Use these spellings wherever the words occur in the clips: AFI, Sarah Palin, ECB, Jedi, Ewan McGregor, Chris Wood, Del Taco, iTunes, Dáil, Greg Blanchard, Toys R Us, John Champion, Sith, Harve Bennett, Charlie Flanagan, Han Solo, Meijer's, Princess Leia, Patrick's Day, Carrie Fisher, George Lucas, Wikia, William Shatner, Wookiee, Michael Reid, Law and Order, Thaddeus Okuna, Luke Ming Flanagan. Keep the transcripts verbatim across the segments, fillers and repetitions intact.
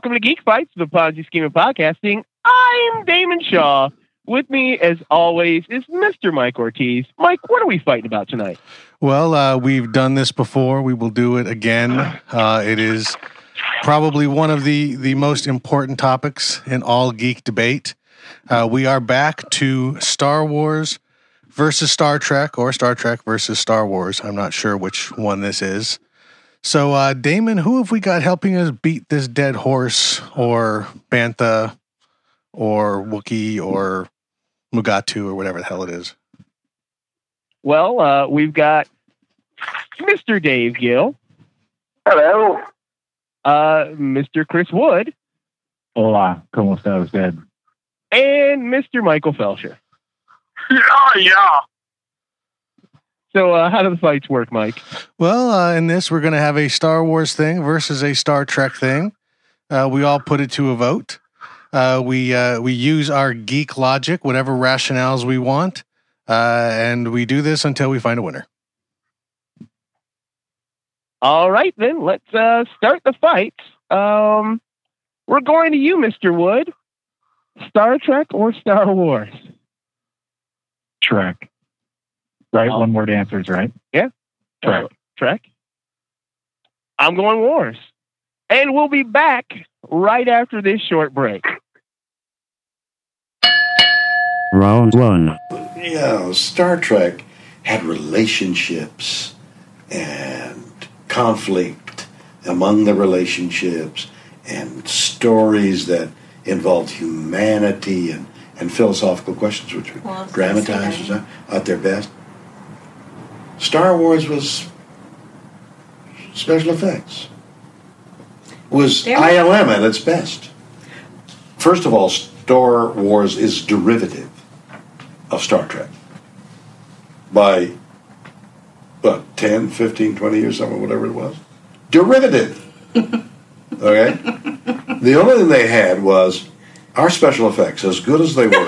welcome to Geek Fights, the Ponzi Scheme of Podcasting. I'm Damon Shaw. With me, as always, is Mister Mike Ortiz. Mike, what are we fighting about tonight? Well, uh, we've done this before. We will do it again. Uh, it is probably one of the, the most important topics in all geek debate. Uh, we are back to Star Wars versus Star Trek, or Star Trek versus Star Wars. I'm not sure which one this is. So, uh, Damon, who have we got helping us beat this dead horse, or Bantha, or Wookiee, or Mugatu, or whatever the hell it is? Well, uh, we've got Mister Dave Gill. Hello. Uh, Mister Chris Wood. Hola, como está usted? And Mister Michael Felscher. Oh, yeah. So, uh, how do the fights work, Mike? Well, uh, in this, we're going to have a Star Wars thing versus a Star Trek thing. Uh, we all put it to a vote. Uh, we uh, we use our geek logic, whatever rationales we want, uh, and we do this until we find a winner. All right, then let's uh, start the fight. Um, we're going to you, Mister Wood. Star Trek or Star Wars? Trek. Right, um, one word answers, right? Yeah. Trek. Uh, Trek. I'm going Wars. And we'll be back right after this short break. Round one. You know, Star Trek had relationships and conflict among the relationships and stories that involved humanity and, and philosophical questions, which were well, dramatized at uh, their best. Star Wars was special effects. Was I L M at its best. First of all, Star Wars is derivative of Star Trek by, what, ten, fifteen, twenty years, something, whatever it was. Derivative. Okay? The only thing they had was our special effects, as good as they were.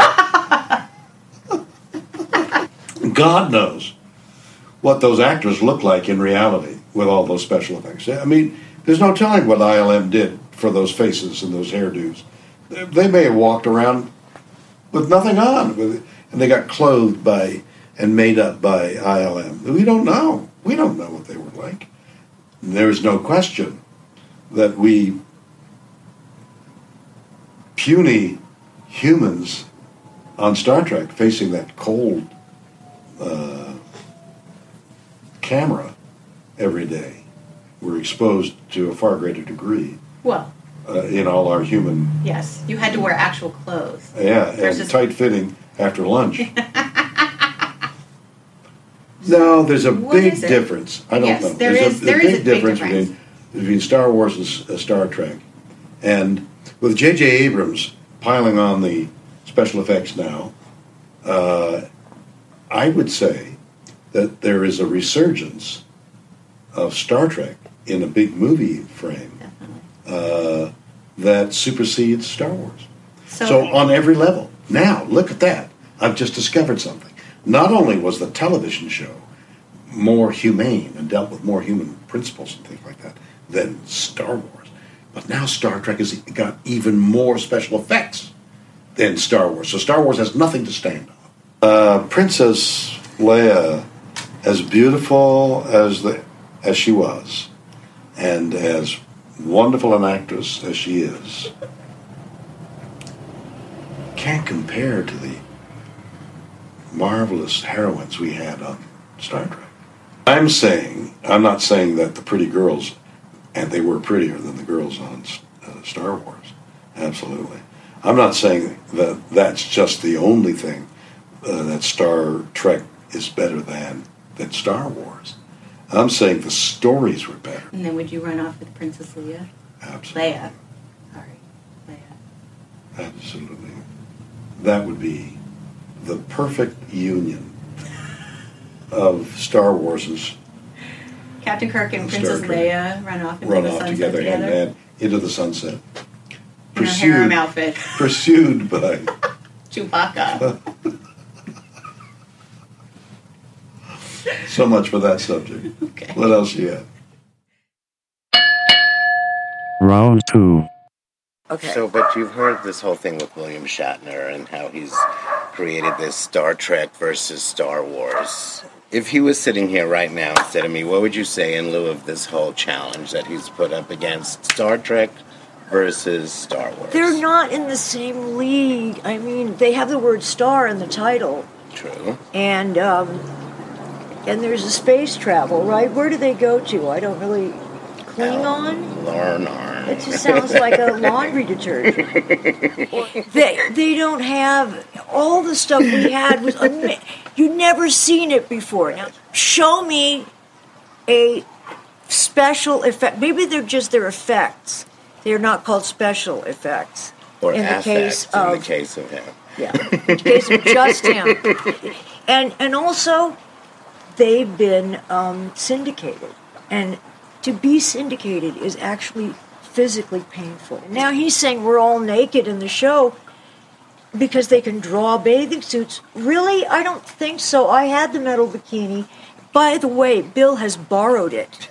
God knows what those actors look like in reality with all those special effects. I mean, there's no telling what I L M did for those faces and those hairdos. They may have walked around with nothing on, with, and they got clothed by and made up by I L M. We don't know. We don't know what they were like. There's no question that we puny humans on Star Trek facing that cold uh, camera every day were exposed to a far greater degree. Well, uh, in all our human. Yes, you had to wear actual clothes. Yeah, versus... and tight fitting after lunch. No, there's a what big difference. I don't yes, know. There there's is, a, there a, big is a big difference, difference. Between, between Star Wars and uh, Star Trek. And with J J. Abrams piling on the special effects now, uh, I would say that there is a resurgence of Star Trek in a big movie frame uh, that supersedes Star Wars. So, so on every level. Now, look at that. I've just discovered something. Not only was the television show more humane and dealt with more human principles and things like that than Star Wars, but now Star Trek has got even more special effects than Star Wars. So Star Wars has nothing to stand on. Uh, Princess Leia, as beautiful as the... as she was, and as wonderful an actress as she is, can't compare to the marvelous heroines we had on Star Trek. I'm saying, I'm not saying that the pretty girls, and they were prettier than the girls on uh, Star Wars, absolutely. I'm not saying that that's just the only thing uh, that Star Trek is better than, than Star Wars. I'm saying the stories were better. And then would you run off with Princess Leia? Absolutely. Leia. Sorry. Leia. Absolutely. That would be the perfect union of Star Wars and... Captain Kirk and, and Princess Leia run off into run the off sunset together. together. And, and into the sunset. Pursued, in her harem outfit. Pursued by... Chewbacca. So much for that subject. Okay. What else you have? Round two. Okay. So, but you've heard this whole thing with William Shatner and how he's created this Star Trek versus Star Wars. If he was sitting here right now instead of me, what would you say in lieu of this whole challenge that he's put up against Star Trek versus Star Wars? They're not in the same league. I mean, they have the word star in the title. True. And, um, and there's a space travel, right? Where do they go to? I don't really... Klingon? Larnar. It just sounds like a laundry detergent. Or they they don't have all the stuff we had was ama- you'd never seen it before. Now show me a special effect. Maybe they're just their effects. They're not called special effects. Or in the case of, in the case of him. Yeah. In the case of just him. And and also they've been um, syndicated. And to be syndicated is actually physically painful. Now he's saying we're all naked in the show because they can draw bathing suits. Really? I don't think so. I had the metal bikini. By the way, Bill has borrowed it.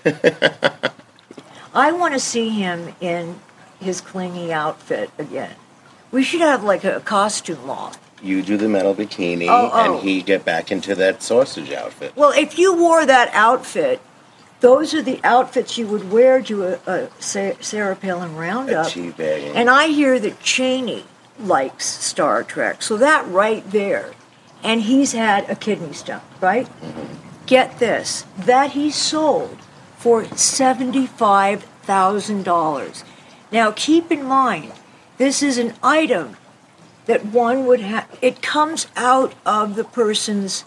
I want to see him in his clingy outfit again. We should have like a costume loft. You do the metal bikini oh, oh. and he get back into that sausage outfit. Well, if you wore that outfit... Those are the outfits you would wear to a, a Sarah Palin Roundup. And I hear that Cheney likes Star Trek. So that right there. And he's had a kidney stone, right? Mm-hmm. Get this. That he sold for seventy-five thousand dollars. Now keep in mind, this is an item that one would have. It comes out of the person's...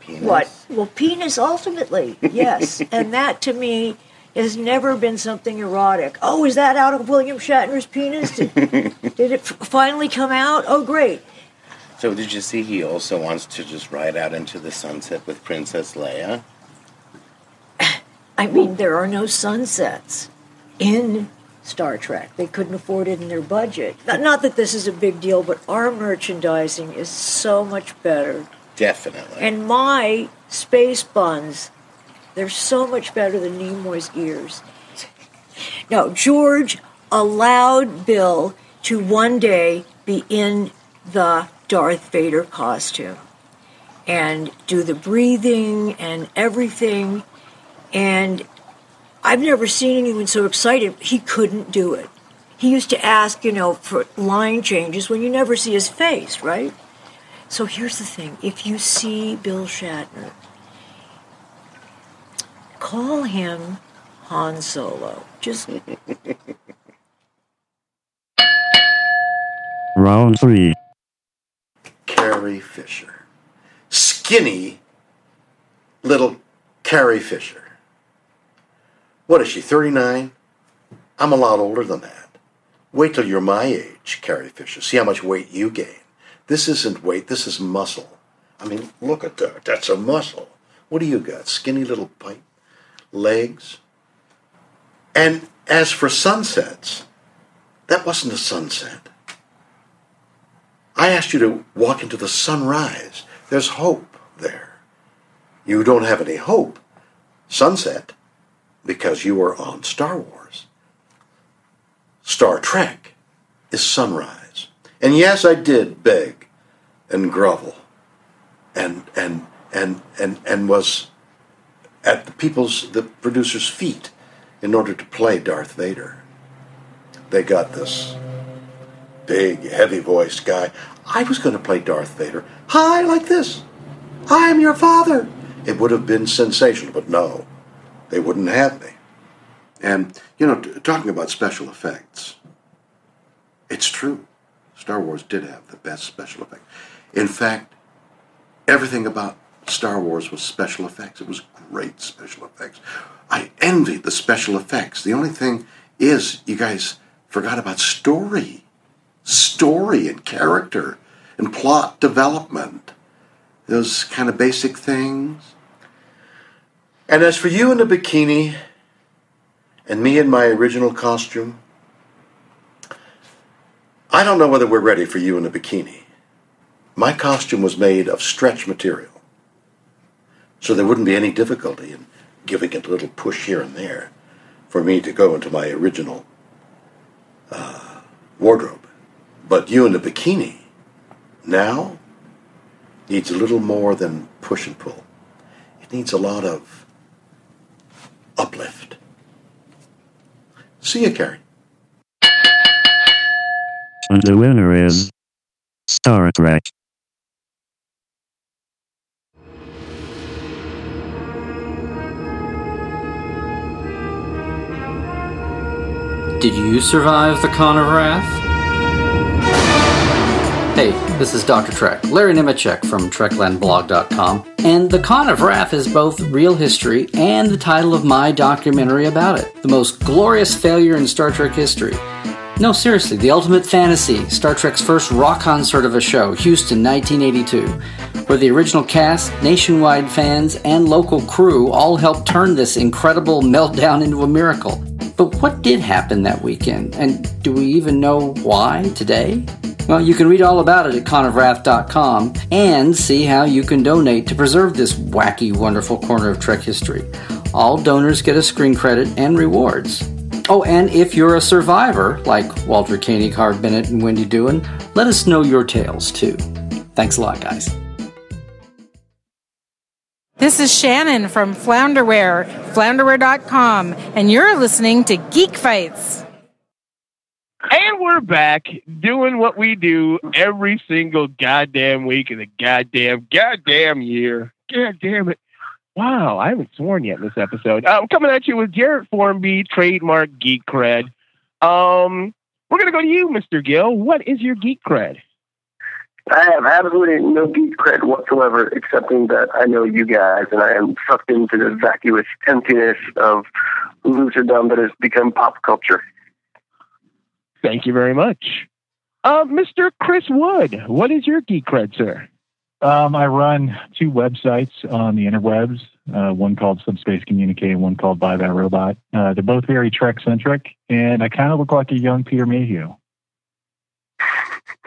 Penis? What? Well, penis ultimately, yes. And that, to me, has never been something erotic. Oh, is that out of William Shatner's penis? Did, did it f- finally come out? Oh, great. So did you see he also wants to just ride out into the sunset with Princess Leia? I mean, there are no sunsets in Star Trek. They couldn't afford it in their budget. Not, not that this is a big deal, but our merchandising is so much better. Definitely. And my space buns, they're so much better than Nimoy's ears. Now, George allowed Bill to one day be in the Darth Vader costume and do the breathing and everything. And I've never seen anyone so excited. He couldn't do it. He used to ask, you know, for line changes when you never see his face, right? So here's the thing. If you see Bill Shatner, call him Han Solo. Just... Round three. Carrie Fisher. Skinny little Carrie Fisher. What is she, thirty-nine? I'm a lot older than that. Wait till you're my age, Carrie Fisher. See how much weight you gain. This isn't weight, this is muscle. I mean, look at that. That's a muscle. What do you got? Skinny little pipe, legs. And as for sunsets, that wasn't a sunset. I asked you to walk into the sunrise. There's hope there. You don't have any hope. Sunset, because you are on Star Wars. Star Trek is sunrise. And yes, I did beg and grovel and and and and and was at the people's the producer's feet in order to play Darth Vader. They got this big, heavy-voiced guy. I was going to play Darth Vader. Hi, like this. I am your father. It would have been sensational, but no, they wouldn't have me. And, you know, t- talking about special effects, it's true. Star Wars did have the best special effects. In fact, everything about Star Wars was special effects. It was great special effects. I envied the special effects. The only thing is, you guys forgot about story. Story and character and plot development. Those kind of basic things. And as for you in the bikini, and me in my original costume, I don't know whether we're ready for you in a bikini. My costume was made of stretch material, so there wouldn't be any difficulty in giving it a little push here and there for me to go into my original uh, wardrobe. But you in the bikini now needs a little more than push and pull. It needs a lot of uplift. See you, Carrie. And the winner is Star Trek. Did you survive the Con of Wrath? Hey, this is Doctor Trek, Larry Nemeczek from Trekland Blog dot com, and The Con of Wrath is both real history and the title of my documentary about it, the most glorious failure in Star Trek history. No, seriously, the ultimate fantasy, Star Trek's first rock concert of a show, Houston, nineteen eighty-two, where the original cast, nationwide fans, and local crew all helped turn this incredible meltdown into a miracle. But what did happen that weekend, and do we even know why today? Well, you can read all about it at con of wrath dot com and see how you can donate to preserve this wacky, wonderful corner of Trek history. All donors get a screen credit and rewards. Oh, and if you're a survivor, like Walter Koenig, Harve Bennett, and Wendy Doohan, let us know your tales, too. Thanks a lot, guys. This is Shannon from Flounderware, flounderware dot com, and you're listening to Geek Fights. And we're back doing what we do every single goddamn week of the goddamn, goddamn year. God damn it. Wow, I haven't sworn yet in this episode. I'm uh, coming at you with Jarrett Formby, trademark geek cred. Um, we're going to go to you, Mister Gill. What is your geek cred? I have absolutely no geek cred whatsoever, excepting that I know you guys, and I am sucked into the vacuous emptiness of loserdom that has become pop culture. Thank you very much. Uh, Mister Chris Wood, what is your geek cred, sir? Um, I run two websites on the interwebs, uh, one called Subspace Communiqué, one called Buy That Robot. Uh, they're both very Trek-centric, and I kind of look like a young Peter Mayhew.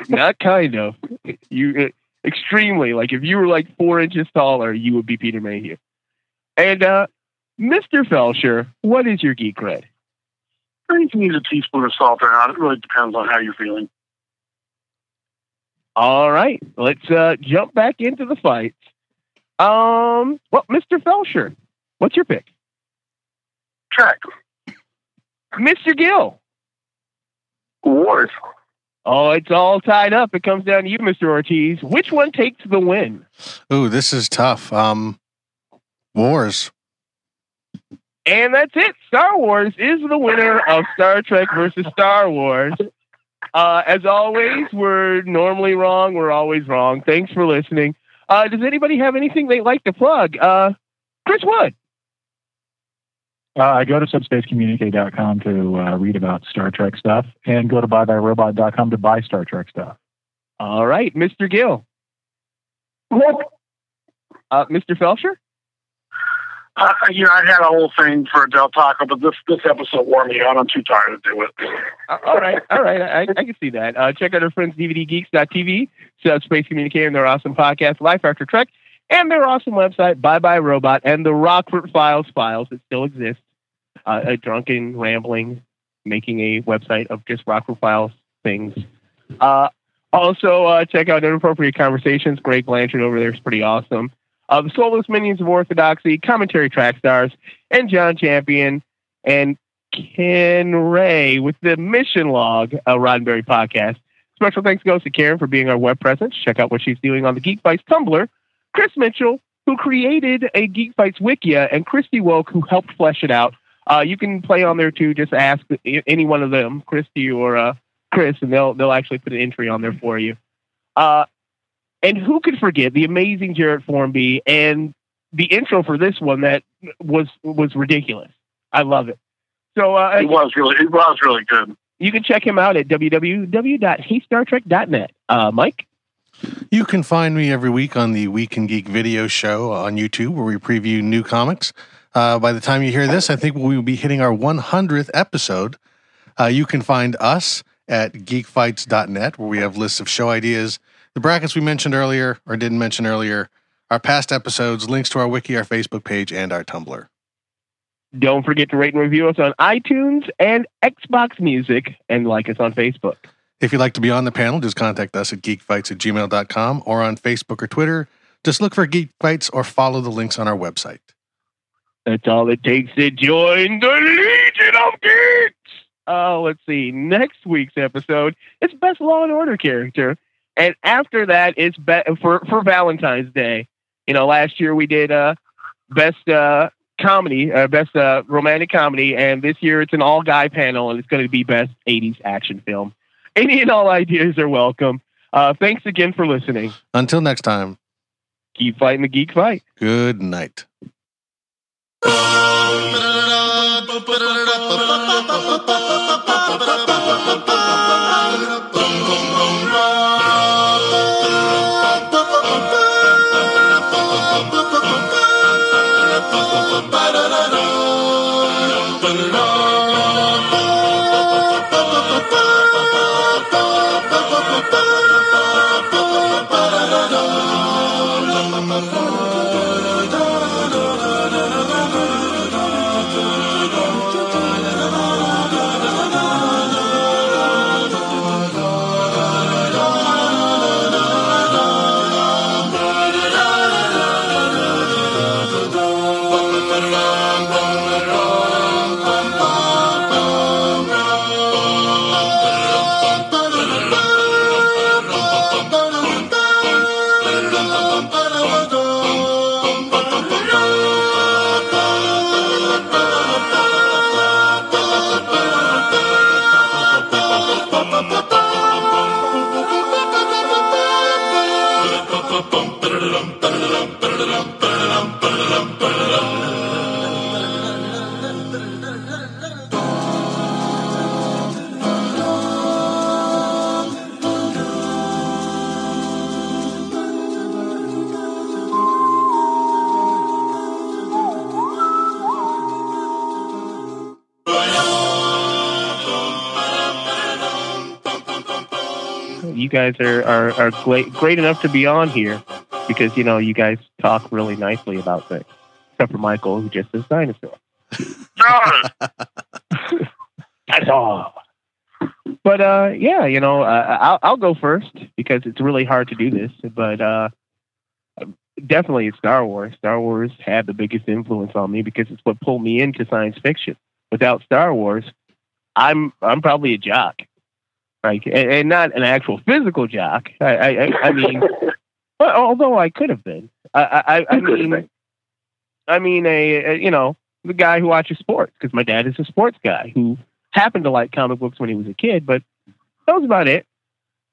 Not kind of. You uh, extremely. Like, if you were like four inches taller, you would be Peter Mayhew. And uh, Mister Felscher, what is your geek cred? I think you need a teaspoon of salt or not. It really depends on how you're feeling. All right, let's uh, jump back into the fights. Um, well, Mister Felscher, what's your pick? Trek. Mister Gill. Wars. Oh, it's all tied up. It comes down to you, Mister Ortiz. Which one takes the win? Ooh, this is tough. Um, Wars. And that's it. Star Wars is the winner of Star Trek versus Star Wars. Uh, as always, we're normally wrong. We're always wrong. Thanks for listening. Uh, does anybody have anything they'd like to plug? Uh, Chris Wood. Uh, I go to subspace communique dot com to uh, read about Star Trek stuff, and go to buy that robot dot com to buy Star Trek stuff. All right, Mister Gill. Nope. Uh, Mister Felscher? Uh, you know, I had a whole thing for Del Taco, but this, this episode wore me out. I'm too tired to do it. uh, all right, all right. I, I can see that. Uh, check out our friends, D V D geeks dot t v, Subspace Communicator, and their awesome podcast, Life After Trek, and their awesome website, Bye Bye Robot, and the Rockford Files files that still exist. Uh, a drunken rambling, making a website of just Rockford Files things. Uh, also, uh, check out Inappropriate Conversations. Greg Blanchard over there is pretty awesome. Uh, the Soulless Minions of Orthodoxy, Commentary Track Stars, and John Champion, and Ken Ray with the Mission Log, a Roddenberry podcast. Special thanks goes to Karen for being our web presence. Check out what she's doing on the Geek Fights Tumblr. Chris Mitchell, who created a Geek Fights Wikia, and Christy Woke, who helped flesh it out. Uh, you can play on there, too. Just ask any one of them, Christy or uh, Chris, and they'll they'll actually put an entry on there for you. Uh, and who could forget the amazing Jarrett Formby and the intro for this one that was was ridiculous. I love it. So uh, it was really it was really good. You can check him out at w w w dot hey star trek dot net. Uh, Mike? You can find me every week on the Week in Geek video show on YouTube, where we preview new comics. Uh, by the time you hear this, I think we will be hitting our one hundredth episode. Uh, you can find us at geek fights dot net, where we have lists of show ideas, the brackets we mentioned earlier or didn't mention earlier, our past episodes, links to our wiki, our Facebook page, and our Tumblr. Don't forget to rate and review us on iTunes and Xbox Music, and like us on Facebook. If you'd like to be on the panel, just contact us at geek fights at gmail dot com or on Facebook or Twitter. Just look for Geek Fights or follow the links on our website. That's all it takes to join the Legion of Geeks. Oh, uh, let's see. Next week's episode, it's Best Law and Order character. And after that, it's be- for, for Valentine's Day. You know, last year we did uh, Best uh, Comedy, uh, Best uh, Romantic Comedy. And this year it's an all-guy panel, and it's going to be Best eighties Action Film. Any and all ideas are welcome. Uh, thanks again for listening. Until next time. Keep fighting the geek fight. Good night. You guys are, are, are great, great enough to be on here because, you know, you guys talk really nicely about things. Except for Michael, who just says dinosaur. That's all. But, uh, yeah, you know, uh, I'll, I'll go first because it's really hard to do this. But uh, definitely Star Wars. Star Wars had the biggest influence on me because it's what pulled me into science fiction. Without Star Wars, I'm I'm probably a jock. Like, and not an actual physical jock. I, I, I mean, although I could have been. I, I, I mean, I mean, a, a you know, the guy who watches sports because my dad is a sports guy who happened to like comic books when he was a kid, but that was about it.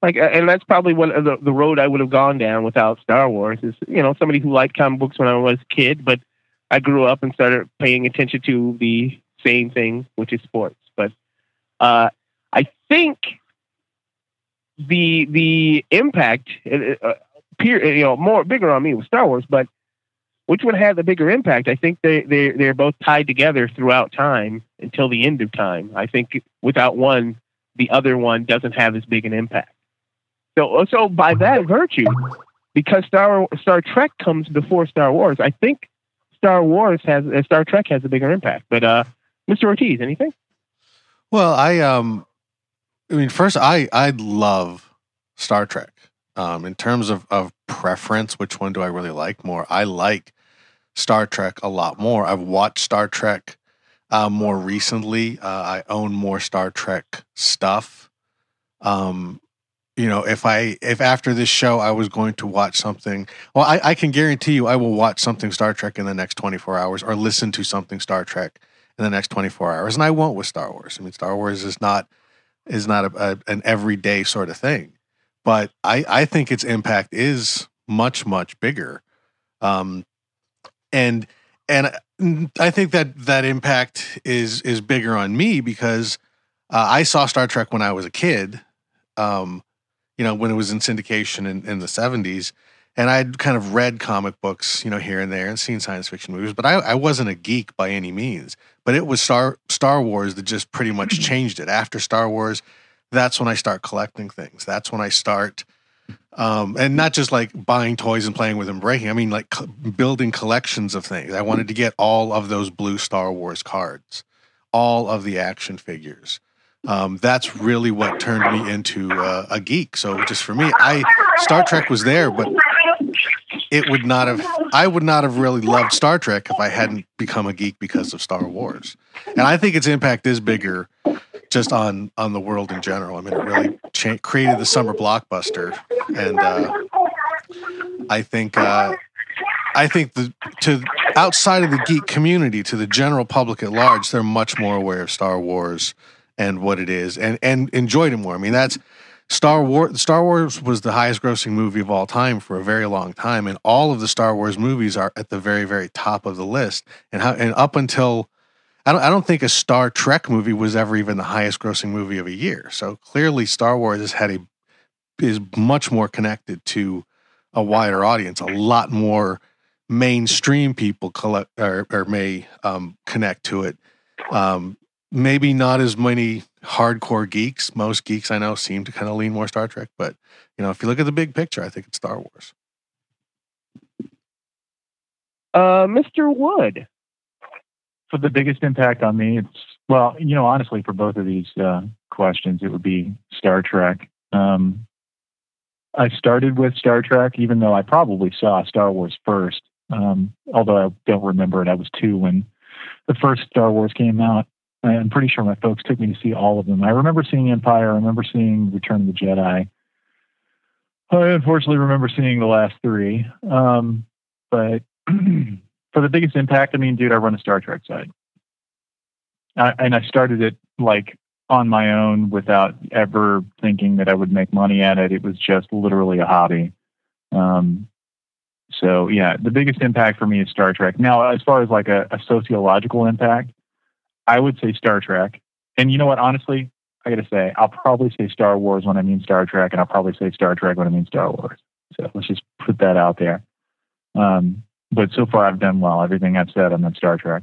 Like, and that's probably one of the, the road I would have gone down without Star Wars is, you know, somebody who liked comic books when I was a kid, but I grew up and started paying attention to the same thing, which is sports. But uh, I think. The the impact, uh, peer, you know, more bigger on me with Star Wars, but which one had the bigger impact? I think they they they're both tied together throughout time until the end of time. I think without one, the other one doesn't have as big an impact. So so by that virtue, because Star Star Trek comes before Star Wars, I think Star Wars has uh, Star Trek has a bigger impact. But uh, Mister Ortiz, anything? Well, I um. I mean, first, I, I love Star Trek. Um, in terms of, of preference, which one do I really like more? I like Star Trek a lot more. I've watched Star Trek uh, more recently. Uh, I own more Star Trek stuff. Um, you know, if I if after this show I was going to watch something, well, I, I can guarantee you I will watch something Star Trek in the next twenty-four hours or listen to something Star Trek in the next twenty-four hours. And I won't with Star Wars. I mean, Star Wars is not... is not a, a, an everyday sort of thing. But I, I think its impact is much, much bigger. Um, and and I think that that impact is is bigger on me because uh, I saw Star Trek when I was a kid, um, you know, when it was in syndication in, in the seventies. And I'd kind of read comic books, you know, here and there and seen science fiction movies. But I, I wasn't a geek by any means. But it was Star Star Wars that just pretty much changed it. After Star Wars, that's when I start collecting things. That's when I start, um, and not just like buying toys and playing with them, breaking. I mean, like co- building collections of things. I wanted to get all of those blue Star Wars cards, all of the action figures, um, that's really what turned me into uh, a geek. So just for me, I Star Trek was there, but it would not have. I would not have really loved Star Trek if I hadn't become a geek because of Star Wars. And I think its impact is bigger, just on on the world in general. I mean, it really cha- created the summer blockbuster, and uh, I think uh, I think the to outside of the geek community, to the general public at large, they're much more aware of Star Wars and what it is, and and enjoyed it more. I mean, that's. Star Wars Star Wars was the highest grossing movie of all time for a very long time, and all of the Star Wars movies are at the very, very top of the list. And how and up until I don't I don't think a Star Trek movie was ever even the highest grossing movie of a year. So clearly Star Wars has had a is much more connected to a wider audience. A lot more mainstream people collect or, or may um, connect to it. Um, Maybe not as many hardcore geeks. Most geeks I know seem to kind of lean more Star Trek, but you know, if you look at the big picture, I think it's Star Wars. Uh, Mister Wood. For the biggest impact on me, it's well, you know, honestly, for both of these uh, questions, it would be Star Trek. Um, I started with Star Trek, even though I probably saw Star Wars first. Um, although I don't remember it, I was two when the first Star Wars came out. I'm pretty sure my folks took me to see all of them. I remember seeing Empire. I remember seeing Return of the Jedi. I unfortunately remember seeing the last three. Um, but for the biggest impact, I mean, dude, I run a Star Trek site. I, and I started it like on my own without ever thinking that I would make money at it. It was just literally a hobby. Um, so yeah, the biggest impact for me is Star Trek. Now, as far as like a, a sociological impact, I would say Star Trek. And you know what, honestly, I got to say, I'll probably say Star Wars when I mean Star Trek, and I'll probably say Star Trek when I mean Star Wars. So let's just put that out there. Um, but so far, I've done well. Everything I've said, I'm on Star Trek.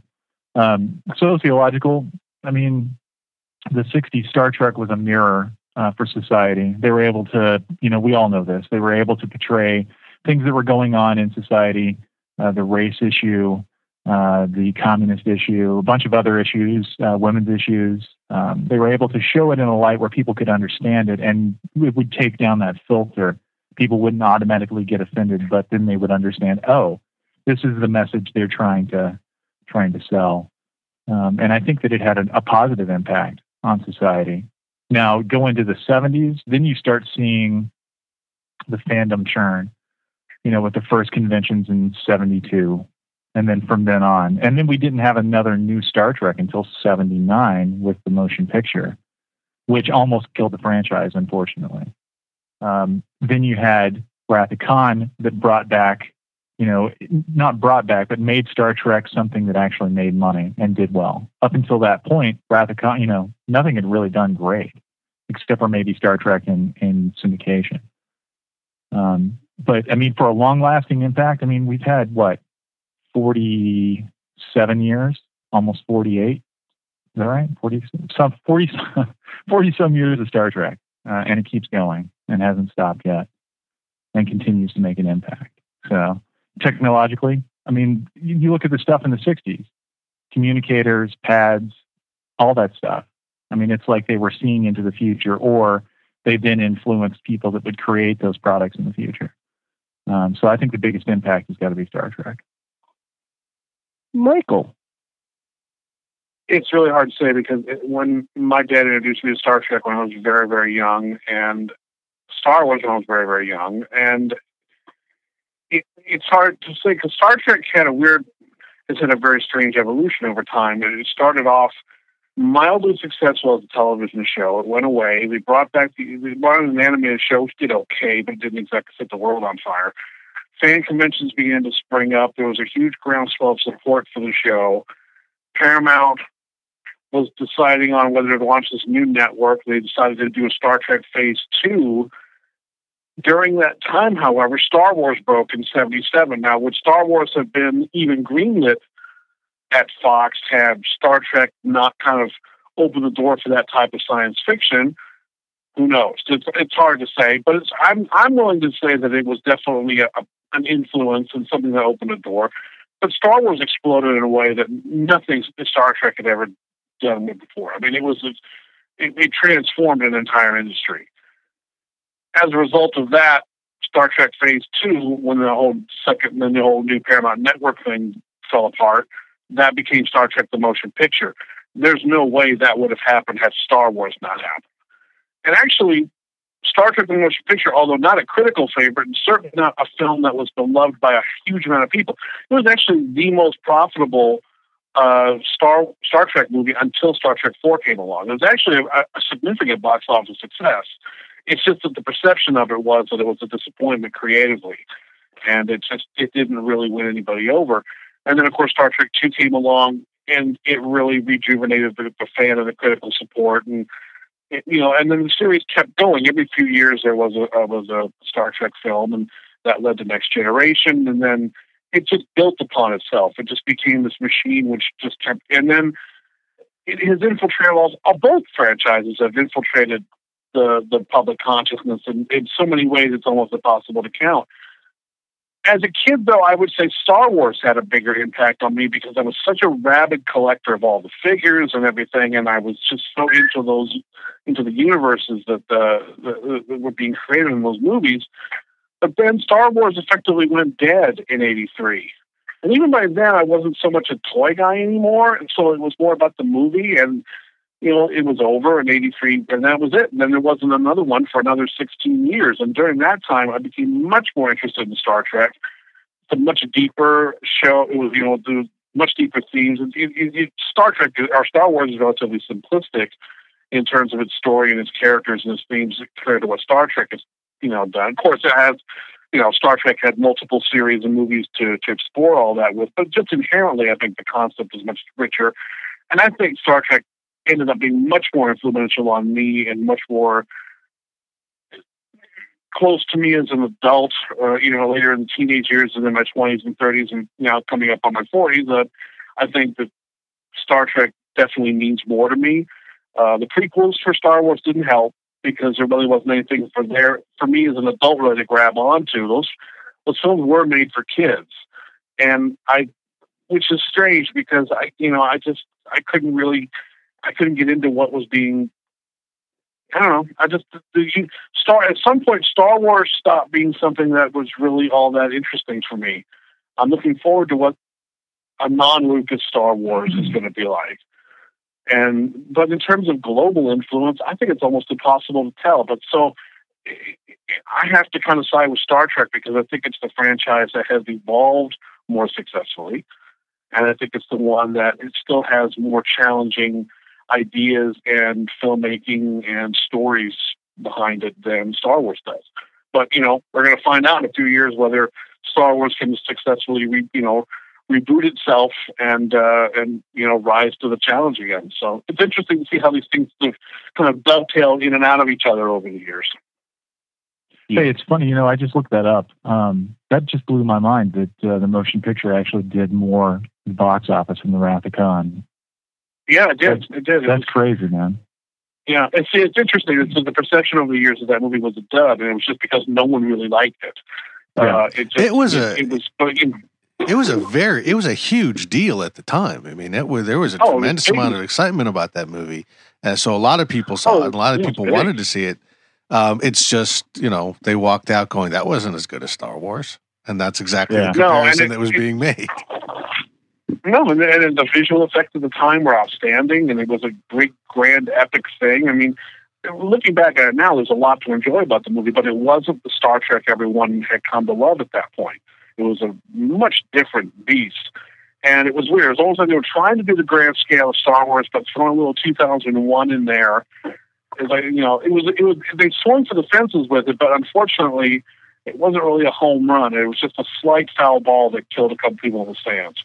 Um, sociological, I mean, the sixties, Star Trek was a mirror uh, for society. They were able to, you know, we all know this, they were able to portray things that were going on in society, uh, the race issue, Uh, the communist issue, a bunch of other issues, uh, women's issues. Um, they were able to show it in a light where people could understand it, and it would take down that filter. People wouldn't automatically get offended, but then they would understand, oh, this is the message they're trying to trying to sell. Um, and I think that it had an, a positive impact on society. Now, go into the seventies, then you start seeing the fandom churn, you know, with the first conventions in seventy-two. And then from then on, and then we didn't have another new Star Trek until seventy-nine with the motion picture, which almost killed the franchise, unfortunately. Um, then you had Wrath of Khan that brought back, you know, not brought back, but made Star Trek something that actually made money and did well. Up until that point, Wrath of Khan, you know, nothing had really done great, except for maybe Star Trek in, in syndication. Um, but I mean, for a long lasting impact, I mean, we've had what? forty-seven years, almost forty-eight. Is that right? forty some, forty, forty some years of Star Trek. Uh, and it keeps going and hasn't stopped yet and continues to make an impact. So technologically, I mean, you, you look at the stuff in the sixties, communicators, pads, all that stuff. I mean, it's like they were seeing into the future, or they then influenced people that would create those products in the future. Um, so I think the biggest impact has got to be Star Trek. Michael. It's really hard to say, because it, when my dad introduced me to Star Trek when I was very, very young, and Star Wars when I was very, very young, and it, it's hard to say, because Star Trek had a weird, it's had a very strange evolution over time. It started off mildly successful as a television show. It went away. They brought back the, they brought an animated show, which did okay, but didn't exactly set the world on fire. Fan conventions began to spring up. There was a huge groundswell of support for the show. Paramount was deciding on whether to launch this new network. They decided to do a Star Trek Phase two. During that time, however, Star Wars broke in seventy-seven. Now, would Star Wars have been even greenlit at Fox had Star Trek not kind of opened the door for that type of science fiction? Who knows? It's, it's hard to say, but it's, I'm I'm willing to say that it was definitely a, a, an influence and something that opened the door. But Star Wars exploded in a way that nothing Star Trek had ever done before. I mean, it was it, it transformed an entire industry. As a result of that, Star Trek Phase Two, when the whole second, then the whole new Paramount Network thing fell apart, that became Star Trek: The Motion Picture. There's no way that would have happened had Star Wars not happened. And actually, Star Trek: The Motion Picture, although not a critical favorite, and certainly not a film that was beloved by a huge amount of people, it was actually the most profitable uh, Star Star Trek movie until Star Trek Four came along. It was actually a, a significant box office success. It's just that the perception of it was that it was a disappointment creatively, and it just it didn't really win anybody over. And then, of course, Star Trek Two came along, and it really rejuvenated the, the fan and the critical support, and it, you know, and then the series kept going. Every few years, there was a uh, was a Star Trek film, and that led to Next Generation, and then it just built upon itself. It just became this machine which just kept, and then it has infiltrated all, all both franchises have infiltrated the the public consciousness, and in so many ways it's almost impossible to count. As a kid, though, I would say Star Wars had a bigger impact on me because I was such a rabid collector of all the figures and everything, and I was just so into those, into the universes that, uh, that, that were being created in those movies. But then Star Wars effectively went dead in eighty-three. And even by then, I wasn't so much a toy guy anymore, and so it was more about the movie, and you know, it was over in eighty-three, and that was it. And then there wasn't another one for another sixteen years. And during that time, I became much more interested in Star Trek. It's a much deeper show. It was, you know, the much deeper themes. It, it, it, Star Trek, or Star Wars, is relatively simplistic in terms of its story and its characters and its themes compared to what Star Trek has, you know, done. Of course, it has, you know, Star Trek had multiple series and movies to, to explore all that with, but just inherently, I think the concept is much richer. And I think Star Trek ended up being much more influential on me and much more close to me as an adult, uh, you know, later in the teenage years and then my twenties and thirties and now coming up on my forties. Uh, I think that Star Trek definitely means more to me. Uh, the prequels for Star Wars didn't help because there really wasn't anything for there for me as an adult really to grab onto. Those, those films were made for kids. And I, which is strange because I, you know, I just, I couldn't really, I couldn't get into what was being, I don't know, I just, the, you, Star, at some point, Star Wars stopped being something that was really all that interesting for me. I'm looking forward to what a non-Lucas Star Wars is going to be like. And, but in terms of global influence, I think it's almost impossible to tell. But so, I have to kind of side with Star Trek because I think it's the franchise that has evolved more successfully. And I think it's the one that it still has more challenging ideas and filmmaking and stories behind it than Star Wars does. But, you know, we're going to find out in a few years whether Star Wars can successfully, re, you know, reboot itself and, uh, and, you know, rise to the challenge again. So it's interesting to see how these things kind of dovetail in and out of each other over the years. Hey, it's funny, you know, I just looked that up. Um, that just blew my mind that uh, the motion picture actually did more in the box office than the Wrath of Khan. Yeah, it did. It did. That's crazy, man. Yeah, and see, it's interesting. It's the perception over the years that that movie was a dud, and it was just because no one really liked it. Yeah. Uh, it, just, it was it, a. It was. It was a very. It was a huge deal at the time. I mean, it was there was a oh, tremendous was amount of excitement about that movie, and so a lot of people saw oh, it. And a lot of people big. wanted to see it. Um, it's just you know they walked out going, "That wasn't as good as Star Wars," and that's exactly yeah. the comparison no, it, that was it, being made. No, and the, and the visual effects of the time were outstanding, and it was a great, grand, epic thing. I mean, looking back at it now, there's a lot to enjoy about the movie, but it wasn't the Star Trek everyone had come to love at that point. It was a much different beast, and it was weird. It was almost like they were trying to do the grand scale of Star Wars, but throwing a little two thousand one in there. It's like, you know, it was, it was, they swung for the fences with it, but unfortunately, it wasn't really a home run. It was just a slight foul ball that killed a couple people in the stands.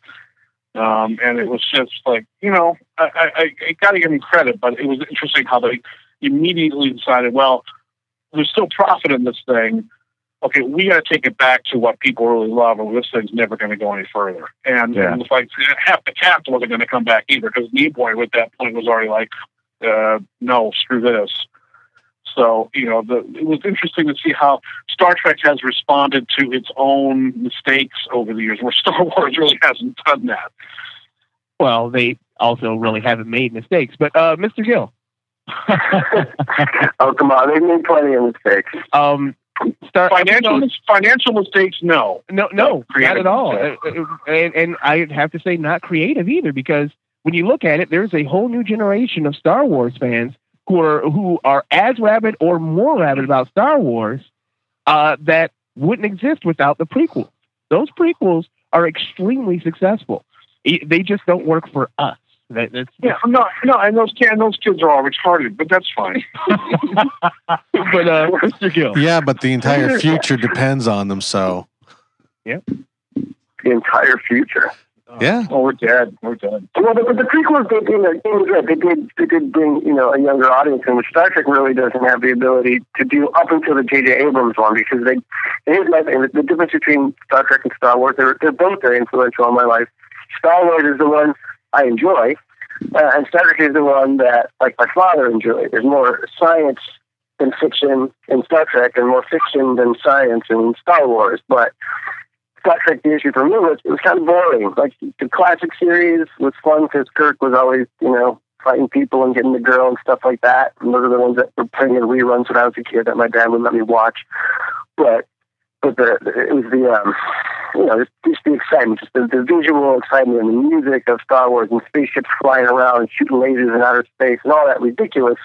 Um, and it was just like, you know, I, I, I got to give them credit, but it was interesting how they immediately decided, well, there's still profit in this thing. Okay, we got to take it back to what people really love, or this thing's never going to go any further. And yeah. it was like half the cast wasn't going to come back either, because Nimoy at that point was already like, uh, no, screw this. So, you know, the, it was interesting to see how Star Trek has responded to its own mistakes over the years, where Star Wars really hasn't done that. Well, they also really haven't made mistakes. But, uh, Mister Gill, Oh, come on. They've made plenty of mistakes. Um, Star- financial mis- financial mistakes, no. No, no, not at all. And, and I have to say not creative either, because when you look at it, there's a whole new generation of Star Wars fans who are who are as rabid or more rabid about Star Wars uh, that wouldn't exist without the prequels. Those prequels are extremely successful. They just don't work for us. That, that's, yeah, no, no, and those and those kids are all retarded, but that's fine. But uh, Mister Gill, yeah, but the entire future depends on them. So, yeah, the entire future. Uh, yeah. Well, we're dead. We're dead. Well, but, but the prequels, they, you know, they did they did bring you know a younger audience, in which Star Trek really doesn't have the ability to do up until the J J. Abrams one, because they. Here's my thing: the difference between Star Trek and Star Wars, they're they're both very influential on my life. Star Wars is the one I enjoy, uh, and Star Trek is the one that, like, my father enjoyed. There's more science than fiction in Star Trek, and more fiction than science in Star Wars. But Star Trek, the issue for me was it was kind of boring. Like, the classic series was fun because Kirk was always, you know, fighting people and getting the girl and stuff like that. And those are the ones that were playing in reruns when I was a kid that my dad would let me watch. But but the, it was the um. You know, just the excitement, just the, the visual excitement and the music of Star Wars and spaceships flying around and shooting lasers in outer space and all that ridiculous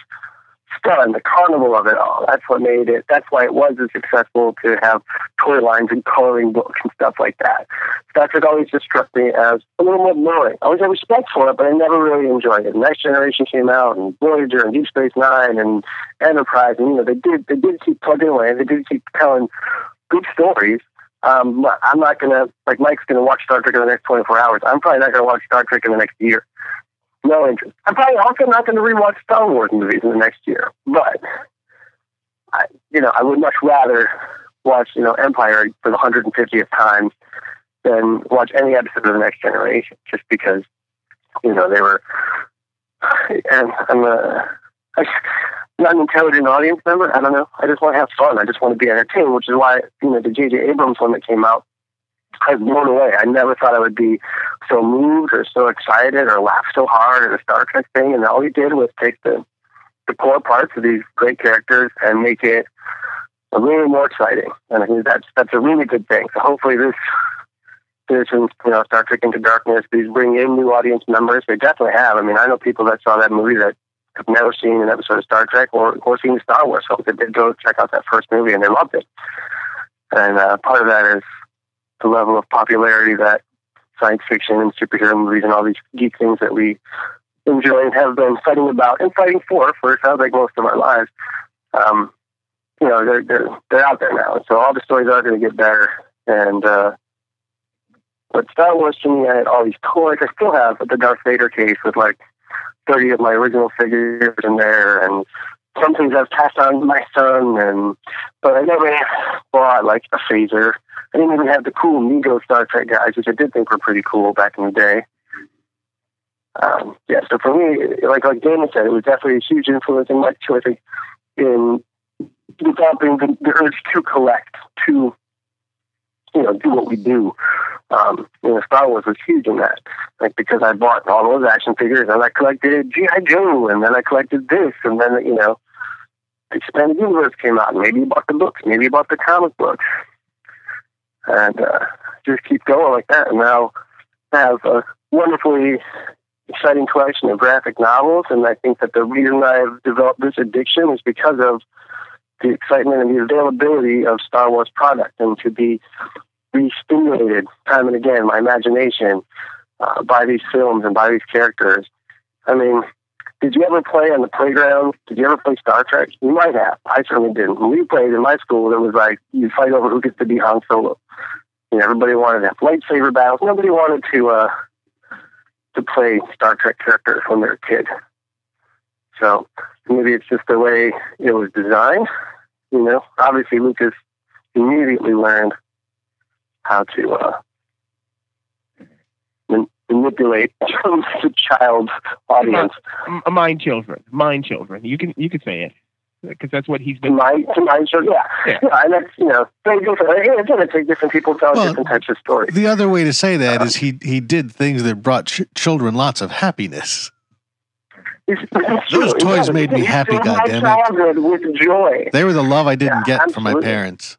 stuff and the carnival of it all. That's what made it, that's why it was as successful to have toy lines and coloring books and stuff like that. Star Trek always just struck me as a little more boring. I always had respect for it, but I never really enjoyed it. Next Generation came out and Voyager and Deep Space Nine and Enterprise, and, you know, they did, they did keep plugging away and they did keep telling good stories. Um, I'm not going to, like Mike's going to watch Star Trek in the next twenty-four hours. I'm probably not going to watch Star Trek in the next year. No interest. I'm probably also not going to rewatch Star Wars movies in the next year. But, I, you know, I would much rather watch, you know, Empire for the one hundred fiftieth time than watch any episode of The Next Generation, just because, you know, they were, and I'm a, I, not an intelligent audience member. I don't know. I just want to have fun. I just want to be entertained, which is why, you know, the J J. Abrams one that came out, I was blown away. I never thought I would be so moved or so excited or laugh so hard at a Star Trek thing. And all he did was take the, the core parts of these great characters and make it a really more exciting. And I think that's, that's a really good thing. So hopefully this you know, Star Trek Into Darkness, these bring in new audience members. They definitely have. I mean, I know people that saw that movie that have never seen an episode of Star Trek or, or seen Star Wars, so they did go check out that first movie and they loved it. And uh, part of that is the level of popularity that science fiction and superhero movies and all these geek things that we enjoy and have been fighting about and fighting for for it sounds like most of our lives. Um, you know, they're, they're they're out there now, and so all the stories are going to get better. And uh, but Star Wars, to me, I had all these toys. I still have the Darth Vader case with like thirty of my original figures in there, and some things I've passed on to my son, and but I never bought like a phaser. I didn't even have the cool Mego Star Trek guys, which I did think were pretty cool back in the day. Um, yeah, so for me, like like Damon said, it was definitely a huge influence in my choice in developing the, the urge to collect, to you know, do what we do. Um, you know, Star Wars was huge in that. Like, because I bought all those action figures, and I collected G I. Joe, and then I collected this, and then, you know, the Expanded Universe came out, and maybe you bought the books, maybe you bought the comic books. And uh, just keep going like that, and now I have a wonderfully exciting collection of graphic novels, and I think that the reason I've developed this addiction is because of the excitement and the availability of Star Wars product, and to be re-stimulated time and again, my imagination, uh, by these films and by these characters. I mean, did you ever play on the playground? Did you ever play Star Trek? You might have. I certainly didn't. When we played in my school, it was like, you fight over who gets to be Han Solo. You know, everybody wanted to have lightsaber battles. Nobody wanted to, uh, to play Star Trek characters when they were a kid. So maybe it's just the way it was designed. You know, obviously Lucas immediately learned how to uh, man- manipulate the child audience. Mind children, mind children. You can you can say it, because that's what he's been. Mind, mind children. Yeah, yeah. yeah and that's you know, very different. It's going to take different people tell well, different types of stories. The other way to say that uh, is he he did things that brought ch- children lots of happiness. Those toys made me happy, goddammit. My childhood with joy. They were the love I didn't yeah, get absolutely. from my parents.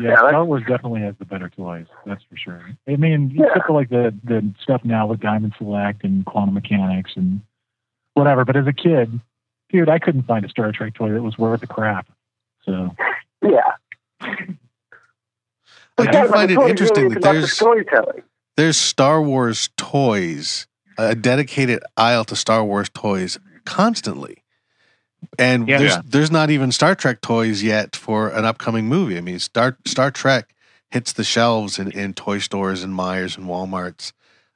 Yeah, yeah, Star Wars definitely has the better toys, that's for sure. I mean, yeah. except for like the, the stuff now with Diamond Select and Quantum Mechanics and whatever. But as a kid, dude, I couldn't find a Star Trek toy that was worth the crap. So yeah, I do yeah, find it interesting that there's the there's Star Wars toys, a dedicated aisle to Star Wars toys constantly. And yeah, there's yeah. there's not even Star Trek toys yet for an upcoming movie. I mean, Star Star Trek hits the shelves in, in toy stores and Meijer's and Walmart's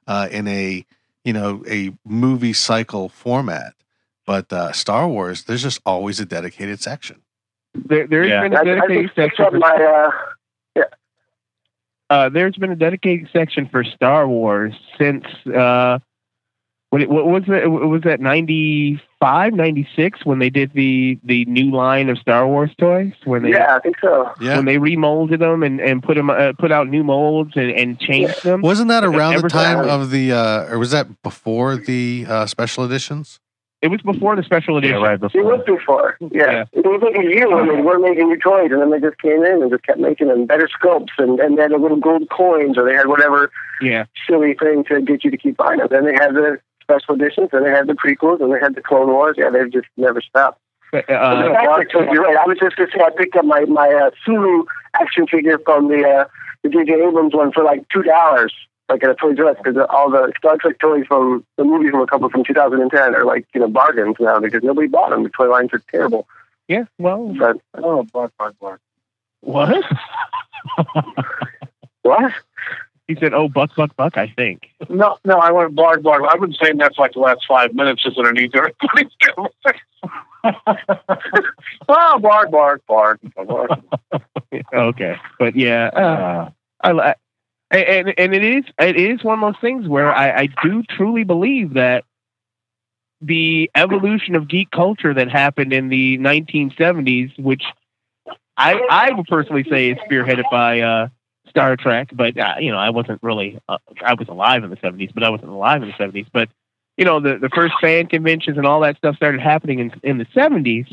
uh, in a you know a movie cycle format. But uh, Star Wars, there's just always a dedicated section. There, there's yeah. been a dedicated I, I section. For, my, uh, yeah. uh, there's been a dedicated section for Star Wars since. Uh, What was that? Was that ninety-five, ninety-six when they did the, the new line of Star Wars toys? When they yeah, I think so. Yeah. When they remolded them and, and put them uh, put out new molds and, and changed them. Wasn't that around the time of the uh, or was that before the uh, special editions? It was before the special edition. Yeah, right before. It was before. Yeah. yeah. It was like a year when they were making new toys, and then they just came in and just kept making them better sculpts, and, and they had the little gold coins, or they had whatever yeah. silly thing to get you to keep buying them. Then they had the special editions, and they had the prequels, and they had the Clone Wars. Yeah, they've just never stopped. But, uh, so you're right. I was just going to say, I picked up my, my uh, Sulu action figure from the uh, the J J. Abrams one for like two dollars. Like at a Toys R Us, because all the Star Trek toys from the movies from a couple from two thousand ten are like, you know, bargains now because nobody bought them. The toy lines are terrible. Yeah, well, but, oh, bark, bark, bark. What? What? He said, "Oh, buck, buck, buck." I think. No, no, I went bark, bark. I've been saying that for like the last five minutes, just underneath everybody's Oh, bark, bark, bark, bark. Okay, but yeah, uh, I like. And and it is it is one of those things where I, I do truly believe that the evolution of geek culture that happened in the nineteen seventies, which I I would personally say is spearheaded by uh, Star Trek, but uh, you know I wasn't really uh, I was alive in the seventies, but I wasn't alive in the seventies. But you know the, the first fan conventions and all that stuff started happening in in the seventies,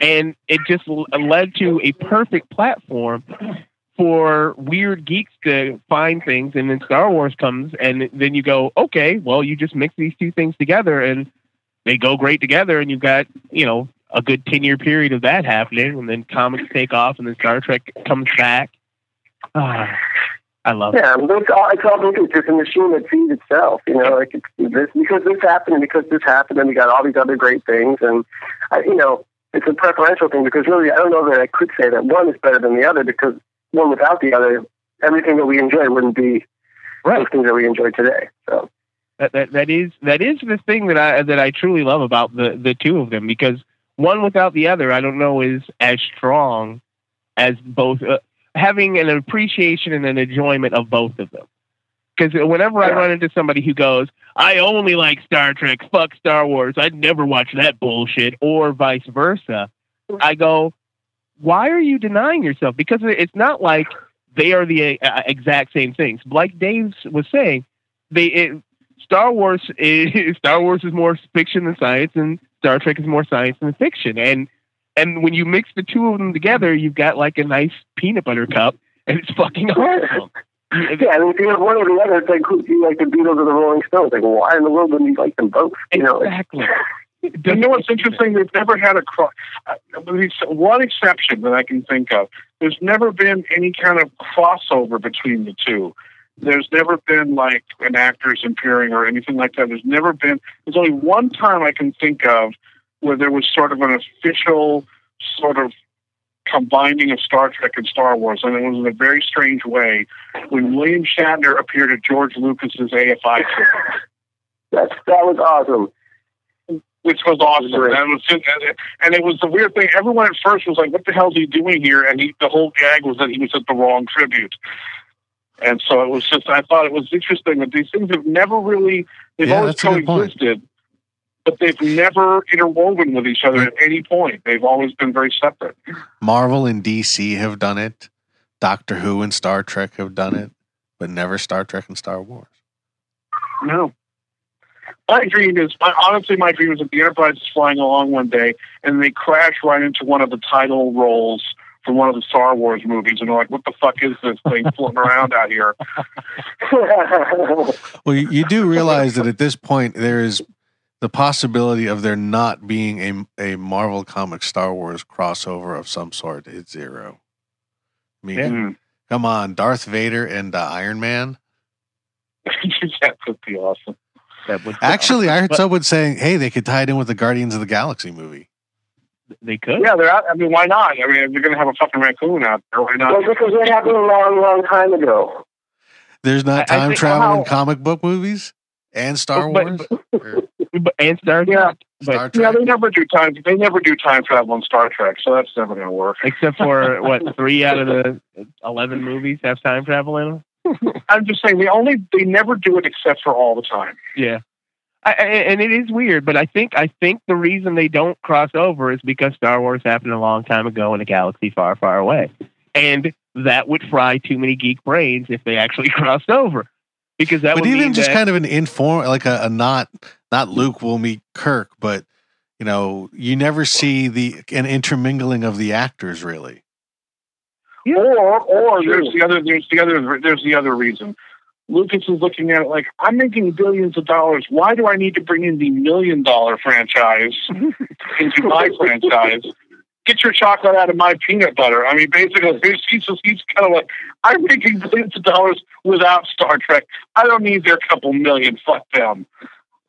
and it just led to a perfect platform for weird geeks to find things, and then Star Wars comes, and then you go, okay, well, you just mix these two things together, and they go great together, and you've got, you know, a good ten-year period of that happening, and then comics take off, and then Star Trek comes back. Ah, I love yeah, it. Yeah, it's all, it's all it's just a machine that feeds itself, you know, like it's, this, because this happened, and because this happened, and we got all these other great things, and, I, you know, it's a preferential thing, because really, I don't know that I could say that one is better than the other, because one without the other, everything that we enjoy wouldn't be right. those things that we enjoy today. So that, that that is that is the thing that I that I truly love about the, the two of them, because one without the other, I don't know, is as strong as both uh, having an appreciation and an enjoyment of both of them. Because whenever yeah. I run into somebody who goes, "I only like Star Trek, fuck Star Wars, I'd never watch that bullshit," or vice versa, I go, why are you denying yourself? Because it's not like they are the uh, exact same things. Like Dave was saying, they it, Star Wars is Star Wars is more fiction than science, and Star Trek is more science than fiction. And and when you mix the two of them together, you've got like a nice peanut butter cup, and it's fucking awesome. Yeah, I mean, if you have one or the other, it's like, who do you like, the Beatles or the Rolling Stones? Like, why in the world would you like them both? You exactly. Know, like, you know what's interesting? They've never had a cross. Uh, one exception that I can think of. There's never been any kind of crossover between the two. There's never been like an actor's appearing or anything like that. There's never been. There's only one time I can think of where there was sort of an official sort of combining of Star Trek and Star Wars, and it was in a very strange way when William Shatner appeared at George Lucas's A F I show. That's that was awesome. Which was awesome. That was just, and it was the weird thing. Everyone at first was like, what the hell is he doing here? And he, the whole gag was that he was at the wrong tribute. And so it was just, I thought it was interesting that these things have never really, they've yeah, always coexisted, but they've never interwoven with each other at any point. They've always been very separate. Marvel and D C have done it. Doctor Who and Star Trek have done it, but never Star Trek and Star Wars. No. My dream is, honestly, my dream is that the Enterprise is flying along one day and they crash right into one of the title roles from one of the Star Wars movies, and they're like, what the fuck is this thing floating around out here? Well, you do realize that at this point there is the possibility of there not being a, a Marvel Comics Star Wars crossover of some sort. It's zero. I mean, yeah. Come on, Darth Vader and uh, Iron Man? That would be awesome. That would be Actually, awesome. I heard but, someone saying, hey, they could tie it in with the Guardians of the Galaxy movie. They could? Yeah, they're out. I mean, why not? I mean, if you're going to have a fucking raccoon out there, why not? Well, because it happened a long, long time ago. There's not time I, I travel in comic book movies and Star but, Wars? But, or, but, and Star Trek? Yeah. But, Star Trek. Yeah, they never do time They never do time travel in Star Trek, so that's never going to work. Except for, what, three out of the eleven movies have time travel in them? I'm just saying, they, only, they never do it except for All the Time. Yeah. I, and it is weird, but I think I think the reason they don't cross over is because Star Wars happened a long time ago in a galaxy far, far away. And that would fry too many geek brains if they actually crossed over. Because that but would even mean just that, kind of an inform, like a, a not not Luke will meet Kirk, but you know, you never see the an intermingling of the actors really. Yeah. Or or there's the other there's the other there's the other reason. Lucas is looking at it like, I'm making billions of dollars. Why do I need to bring in the million dollar franchise into my franchise? Get your chocolate out of my peanut butter. I mean, basically, he's, he's kind of like, I'm making billions of dollars without Star Trek. I don't need their couple million. Fuck them.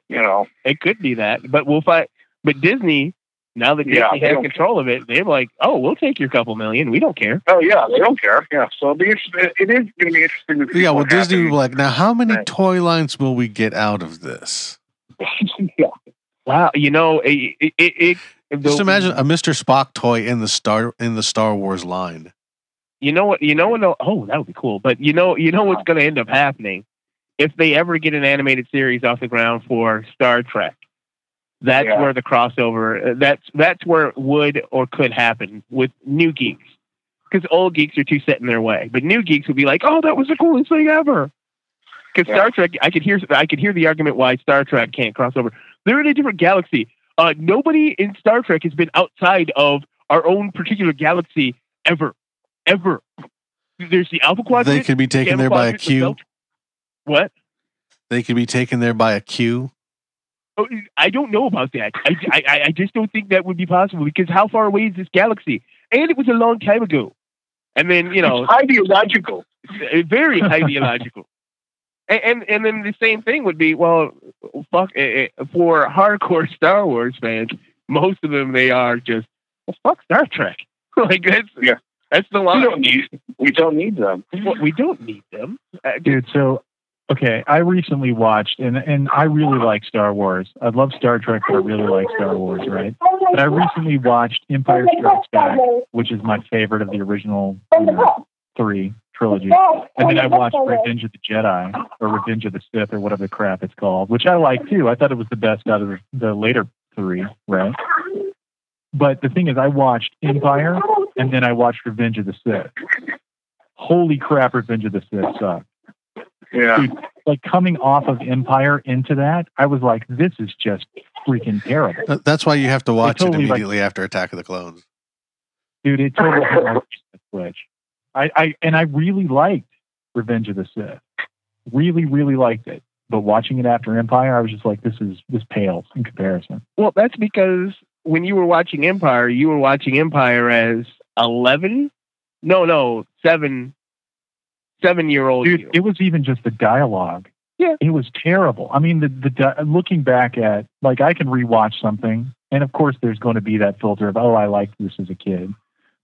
You know, it could be that, but we'll fight. But Disney, now that Disney yeah, has control care. of it, they're like, oh, we'll take your couple million. We don't care. Oh, yeah, they don't care. Yeah, so it'll be interesting. It is going to be interesting. To yeah, well, Disney will be like, now how many right. toy lines will we get out of this? Yeah. Wow, you know, it, it, it, it, just imagine a Mister Spock toy in the Star in the Star Wars line. You know what? You know what? Oh, that would be cool. But you know, you know what's going to end up happening if they ever get an animated series off the ground for Star Trek. That's yeah. where the crossover. That's that's where it would or could happen with new geeks, because old geeks are too set in their way. But new geeks would be like, "Oh, that was the coolest thing ever." Because yeah. Star Trek, I could hear I could hear the argument why Star Trek can't cross over. They're in a different galaxy. Uh, nobody in Star Trek has been outside of our own particular galaxy ever, ever. There's the Alpha Quadrant. They could be taken there by a Q. What? They could be taken there by a Q. I don't know about that. I, I, I just don't think that would be possible because how far away is this galaxy? And it was a long time ago. And then, you know... It's ideological. Very ideological. And, and and then the same thing would be, well, fuck, for hardcore Star Wars fans, most of them, they are just, well, fuck Star Trek. Like, that's... Yeah. That's the line. We don't need, we don't need them. Well, we don't need them. Dude, so... Okay, I recently watched, and and I really like Star Wars. I love Star Trek, but I really like Star Wars, right? But I recently watched Empire Strikes Back, which is my favorite of the original you know, three trilogy. And then I watched Revenge of the Jedi, or Revenge of the Sith, or whatever the crap it's called, which I like, too. I thought it was the best out of the, the later three, right? But the thing is, I watched Empire, and then I watched Revenge of the Sith. Holy crap, Revenge of the Sith sucked. Yeah. Dude, like coming off of Empire into that, I was like, this is just freaking terrible. That's why you have to watch it, totally it immediately like, after Attack of the Clones. Dude, it totally hit the switch. I, I and I really liked Revenge of the Sith. Really, really liked it. But watching it after Empire, I was just like, this is this pales in comparison. Well, that's because when you were watching Empire, you were watching Empire as eleven? No, no, seven. Seven-year-old. Dude, it was even just the dialogue. Yeah. It was terrible. I mean, the the di- looking back at, like, I can rewatch something, and of course there's going to be that filter of, oh, I liked this as a kid.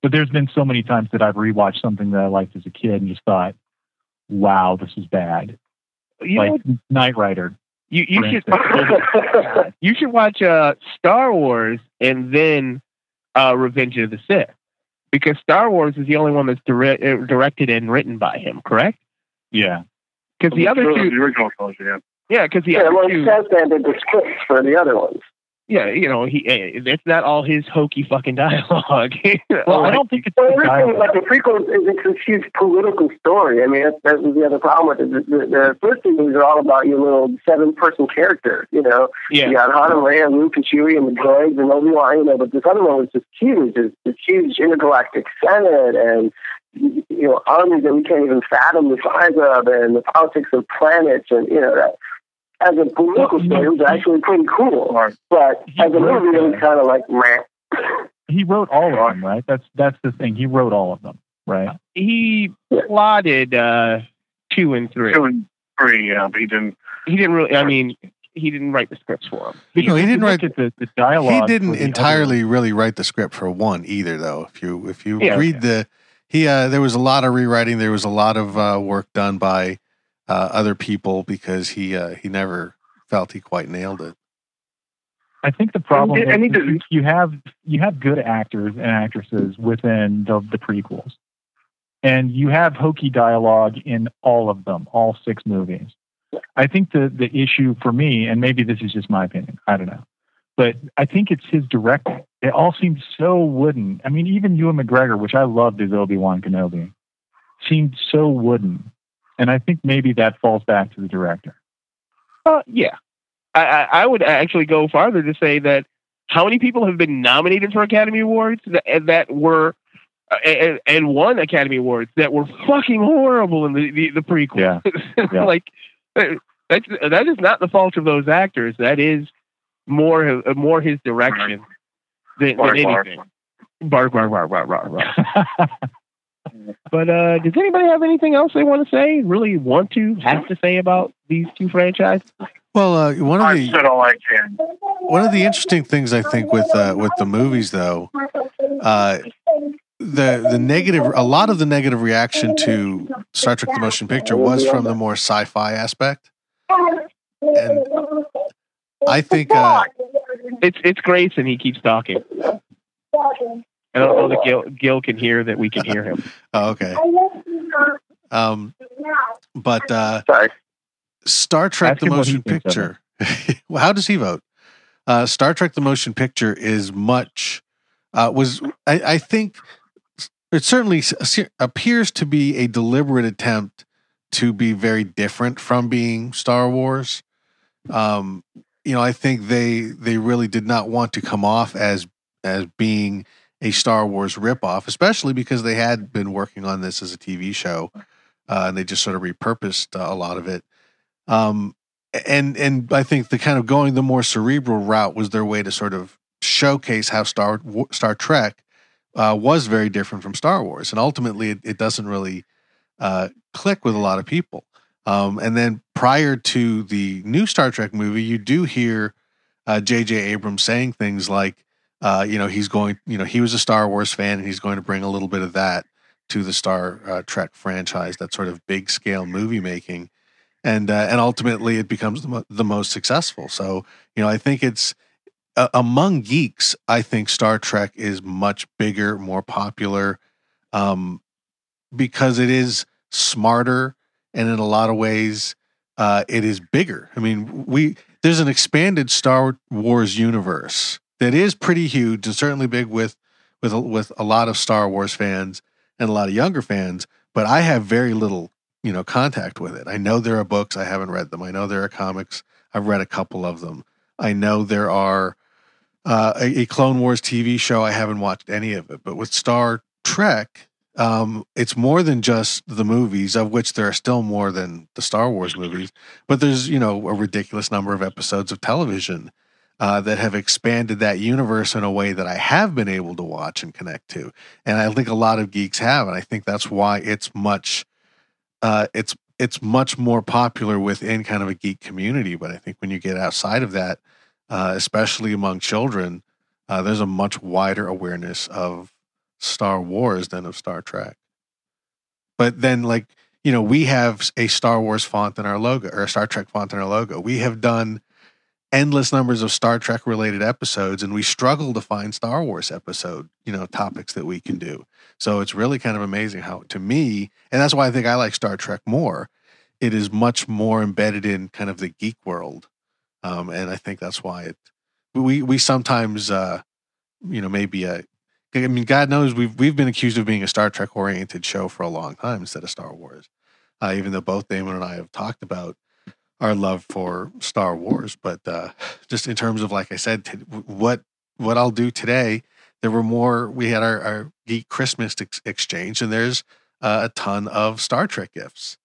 But there's been so many times that I've rewatched something that I liked as a kid and just thought, wow, this is bad. You like, know, Knight Rider. You you should, you should watch uh, Star Wars and then uh, Revenge of the Sith. Because Star Wars is the only one that's direct, uh, directed and written by him, correct? Yeah. Because the other two... The original trilogy, yeah, because yeah, the yeah, other well, two... Yeah, well, he says that in the scripts for the other ones. Yeah, you know, he it's not all his hokey fucking dialogue. Well, oh, I don't think it's well, originally, like the prequel is a confused political story. I mean, that, that was the other problem with it. The, the, the first two movies are all about your little seven-person character, you know. Yeah. You got Han and Leia, Luke and Chewie, and the droids, and Obi-Wan, you know, but this other one was just huge. This, this huge intergalactic senate, and you know, armies that we can't even fathom the size of, and the politics of planets, and, you know, that. As a political story, it was actually pretty cool, but as a movie, it was kind of like, meh. He wrote all of them, right? That's that's the thing. He wrote all of them, right? He yeah. plotted uh, two and three. Two and three, yeah, but he didn't. He didn't really. I mean, he didn't write the scripts for them. He, no, he didn't he write the, the dialogue. He didn't entirely really write the script for one either, though. If you if you yeah, read yeah. the he, uh, there was a lot of rewriting. There was a lot of uh, work done by. Uh, other people because he uh, he never felt he quite nailed it. I think the problem and, and is did, you have you have good actors and actresses within the, the prequels, and you have hokey dialogue in all of them, all six movies. I think the the issue for me, and maybe this is just my opinion, I don't know, but I think it's his directing. It all seems so wooden. I mean, even Ewan McGregor, which I loved as Obi-Wan Kenobi, seemed so wooden. And I think maybe that falls back to the director. Uh, yeah. I, I, I would actually go farther to say that how many people have been nominated for Academy Awards that, that were, and, and won Academy Awards that were fucking horrible in the, the, the prequel. Yeah. Yeah. Like, that's, that is not the fault of those actors. That is more, more his direction than, bark, than anything. Bark, bark, bark, bark, bark, bark. But uh, does anybody have anything else they want to say? Really want to have to say about these two franchises? Well, uh, one of the I said all I can. One of the interesting things I think with uh, with the movies, though, uh, the the negative, a lot of the negative reaction to Star Trek: The Motion Picture was from the more sci-fi aspect, and I think uh, it's it's Grace, and he keeps talking. I don't know that Gil, Gil can hear that we can hear him. Oh, okay. Um, but uh, Sorry. Star Trek Ask The Motion Picture. Well, how does he vote? Uh, Star Trek The Motion Picture is much, uh, was, I, I think, it certainly appears to be a deliberate attempt to be very different from being Star Wars. Um, you know, I think they, they really did not want to come off as as being a Star Wars ripoff, especially because they had been working on this as a T V show, uh, and they just sort of repurposed uh, a lot of it. Um, and and I think the kind of going the more cerebral route was their way to sort of showcase how Star Star Trek uh, was very different from Star Wars, and ultimately it, it doesn't really uh, click with a lot of people. Um, and then prior to the new Star Trek movie, you do hear uh, J J. Abrams saying things like, Uh, you know, he's going, you know, he was a Star Wars fan and he's going to bring a little bit of that to the Star uh, Trek franchise, that sort of big scale movie making. And, uh, and ultimately it becomes the, mo- the most successful. So, you know, I think it's uh, among geeks, I think Star Trek is much bigger, more popular um, because it is smarter. And in a lot of ways uh, it is bigger. I mean, we, there's an expanded Star Wars universe that is pretty huge and certainly big with with with a lot of Star Wars fans and a lot of younger fans, but I have very little, you know, contact with it. I know there are books, I haven't read them. I know there are comics, I've read a couple of them. I know there are uh, a, a Clone Wars T V show, I haven't watched any of it. But with Star Trek, um, it's more than just the movies, of which there are still more than the Star Wars movies, but there's, you know, a ridiculous number of episodes of television Uh, that have expanded that universe in a way that I have been able to watch and connect to. And I think a lot of geeks have, and I think that's why it's much, uh, it's, it's much more popular within kind of a geek community. But I think when you get outside of that, uh, especially among children, uh, there's a much wider awareness of Star Wars than of Star Trek. But then, like, you know, we have a Star Wars font in our logo, or a Star Trek font in our logo. We have done endless numbers of Star Trek related episodes, and we struggle to find Star Wars episode, you know, topics that we can do. So it's really kind of amazing how, to me, and that's why I think I like Star Trek more. It is much more embedded in kind of the geek world. Um, and I think that's why it, we we sometimes, uh, you know, maybe a. I mean, God knows we've we've been accused of being a Star Trek oriented show for a long time instead of Star Wars, uh, even though both Damon and I have talked about our love for Star Wars. But uh, just in terms of, like I said, t- what what I'll do today, there were more. We had our, our Geek Christmas ex- exchange, and there's uh, a ton of Star Trek gifts,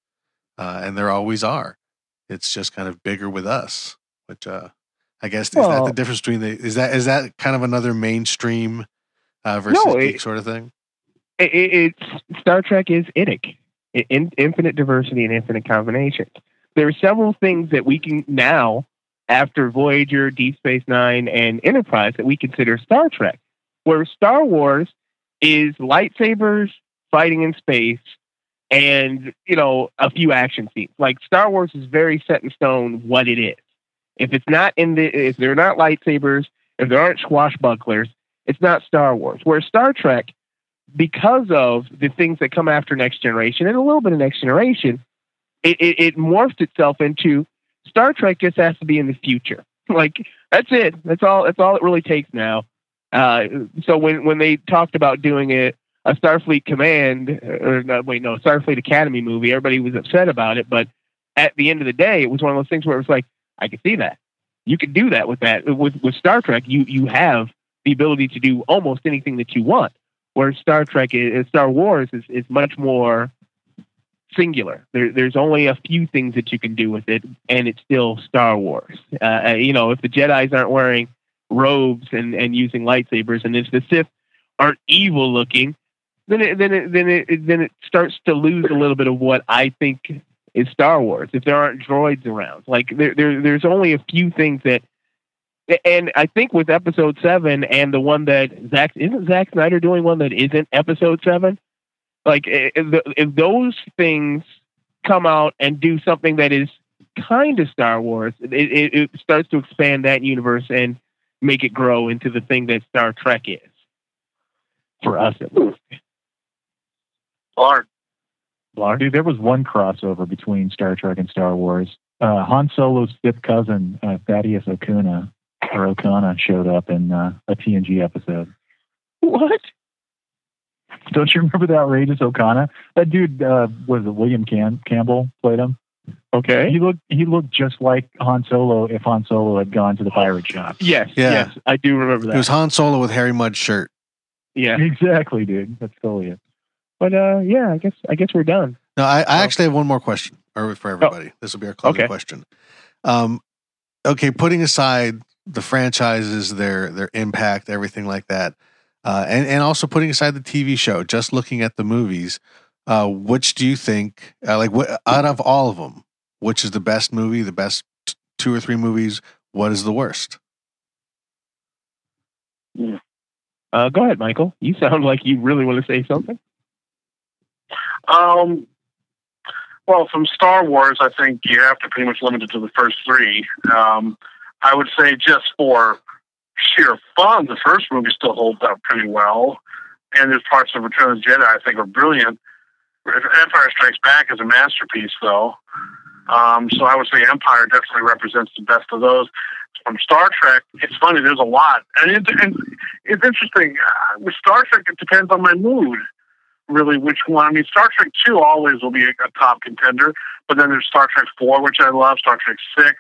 uh, and there always are. It's just kind of bigger with us, which uh, I guess is well, that the difference between the is that is that kind of another mainstream. Uh, versus no, it, geek sort of thing. It, it, it's Star Trek is I D I C, in, infinite diversity and infinite combinations. There are several things that we can now, after Voyager, Deep Space Nine, and Enterprise, that we consider Star Trek. Where Star Wars is lightsabers fighting in space, and you know a few action scenes. Like Star Wars is very set in stone what it is. If it's not in the, if they're not lightsabers, if there aren't swashbucklers, it's not Star Wars. Where Star Trek, because of the things that come after Next Generation and a little bit of Next Generation, it, it, it morphed itself into Star Trek just has to be in the future. Like, that's it. That's all That's all it really takes now. Uh, so when, when they talked about doing a, a Starfleet Command, or not, wait, no, Starfleet Academy movie, everybody was upset about it. But at the end of the day, it was one of those things where it was like, I could see that. You could do that with that. With, with Star Trek, you, you have the ability to do almost anything that you want, whereas Star Trek is, Star Wars is, is much more singular. There, there's only a few things that you can do with it, and it's still Star Wars. Uh, you know, if the Jedis aren't wearing robes and, and using lightsabers, and if the Sith aren't evil looking, then it, then it, then it, then it starts to lose a little bit of what I think is Star Wars. If there aren't droids around, like there, there there's only a few things that. And I think with episode seven and the one that Zack, isn't Zack Snyder doing one that isn't episode seven? Like, if, if those things come out and do something that is kind of Star Wars, it, it, it starts to expand that universe and make it grow into the thing that Star Trek is. For us, at least. Blarg. Blarg. Dude, there was one crossover between Star Trek and Star Wars. Uh, Han Solo's fifth cousin, uh, Thaddeus Okuna. Or O'Connor showed up in uh, a T N G episode. What? Don't you remember the outrageous O'Connor? That dude uh, was William Cam- Campbell played him. Okay, he looked he looked just like Han Solo if Han Solo had gone to the pirate shop. Yes, yeah. yes, I do remember that. It was Han Solo with Harry Mudd's shirt. Yeah, exactly, dude. That's totally it. But uh, yeah, I guess I guess we're done. No, I, I oh. actually have one more question, or for everybody. Oh. This will be our closing okay. question. Um, okay, putting aside the franchises, their their impact, everything like that, uh, and and also putting aside the T V show, just looking at the movies, uh, which do you think, uh, like, what out of all of them, which is the best movie, the best t- two or three movies? What is the worst? Uh, go ahead, Michael. You sound like you really want to say something. Um. Well, from Star Wars, I think you have to pretty much limit it to the first three. Um, I would say just for sheer fun, the first movie still holds up pretty well. And there's parts of Return of the Jedi I think are brilliant. Empire Strikes Back is a masterpiece, though. Um, so I would say Empire definitely represents the best of those. From Star Trek, it's funny, there's a lot. And, it, and it's interesting. Uh, with Star Trek, it depends on my mood, really, which one. I mean, Star Trek two always will be a, a top contender. But then there's Star Trek four, which I love, Star Trek six.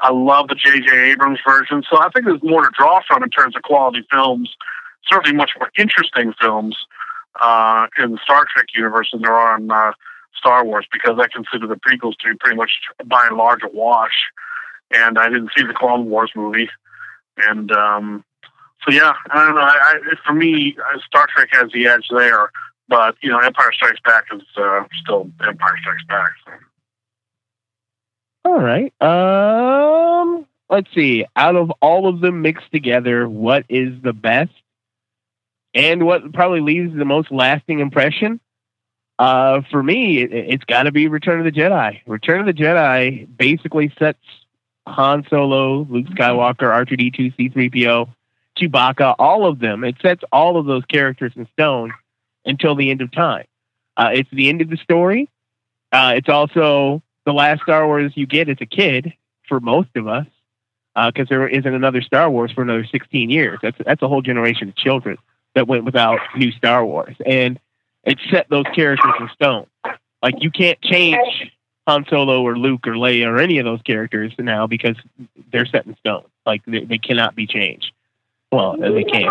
I love the J J. Abrams version, so I think there's more to draw from in terms of quality films, certainly much more interesting films uh, in the Star Trek universe than there are in uh, Star Wars, because I consider the prequels to be pretty much, by and large, a wash, and I didn't see the Clone Wars movie, and um, so yeah, I don't know, I, I, for me, Star Trek has the edge there, but, you know, Empire Strikes Back is uh, still Empire Strikes Back, so. All right. Um, let's see. Out of all of them mixed together, what is the best? And what probably leaves the most lasting impression? Uh, for me, it, it's got to be Return of the Jedi. Return of the Jedi basically sets Han Solo, Luke Skywalker, R two D two, C three P O, Chewbacca, all of them. It sets all of those characters in stone until the end of time. Uh, it's the end of the story. Uh, it's also the last Star Wars you get as a kid, for most of us. because uh, there isn't another Star Wars for another sixteen years. That's that's a whole generation of children that went without new Star Wars, and it set those characters in stone. Like, you can't change Han Solo or Luke or Leia or any of those characters now because they're set in stone. Like, they, they cannot be changed. Well, they can't,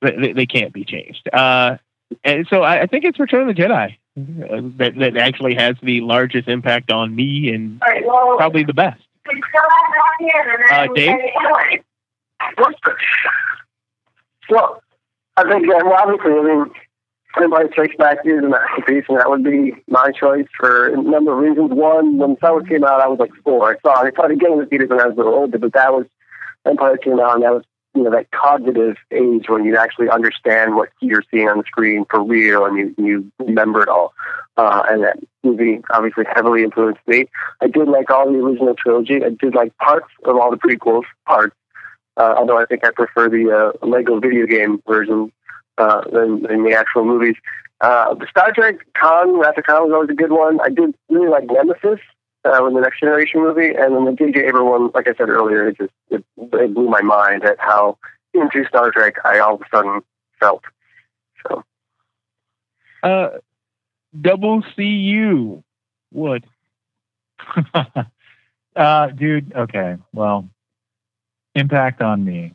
but they, they can't be changed. Uh, and so I, I think it's Return of the Jedi uh, that, that actually has the largest impact on me, and probably the best. Uh, Dave? Well, I think, uh, obviously, I mean, everybody takes back is a masterpiece, and that would be my choice for a number of reasons. One, when Star Wars came out, I was like four. I saw it. I saw it again in the theaters when I was a little older, but that was, Empire came out, and that was, you know, that cognitive age when you actually understand what you're seeing on the screen for real, and you, you remember it all. Uh, and that movie obviously heavily influenced me. I did like all the original trilogy. I did like parts of all the prequels, parts. Uh, although I think I prefer the uh, Lego video game version uh, than, than the actual movies. Uh, the Star Trek, Con, Wrath of Khan was always a good one. I did really like Nemesis uh, in the Next Generation movie, and then the J J. Abrams one, like I said earlier, it just it, it blew my mind at how into Star Trek I all of a sudden felt. So, uh, Double C U Wood. uh, dude, okay, well. Impact on me.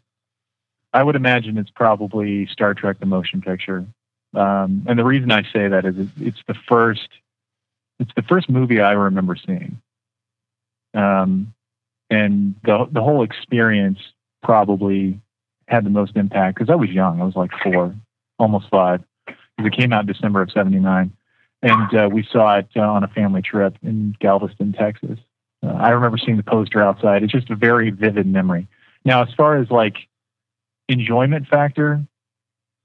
I would imagine it's probably Star Trek, the motion picture. Um, and the reason I say that is it, it's the first, it's the first movie I remember seeing. Um, and the, the whole experience probably had the most impact because I was young. I was like four, almost five. It came out in December of seventy-nine. And uh, we saw it uh, on a family trip in Galveston, Texas. Uh, I remember seeing the poster outside. It's just a very vivid memory. Now, as far as like enjoyment factor,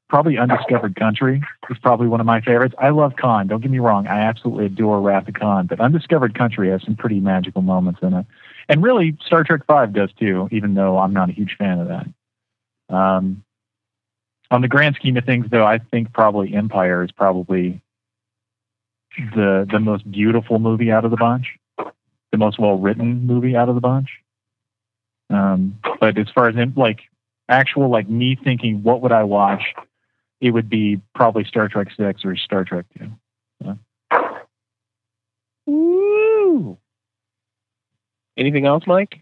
probably Undiscovered Country is probably one of my favorites. I love Khan. Don't get me wrong. I absolutely adore Wrath of Khan, but Undiscovered Country has some pretty magical moments in it. And really Star Trek five does too, even though I'm not a huge fan of that. Um, on the grand scheme of things though, I think probably Empire is probably the, the most beautiful movie out of the bunch. The most well-written movie out of the bunch. Um, but as far as like actual, like me thinking, what would I watch? It would be probably Star Trek six or Star Trek two. Yeah. Ooh. Anything else, Mike?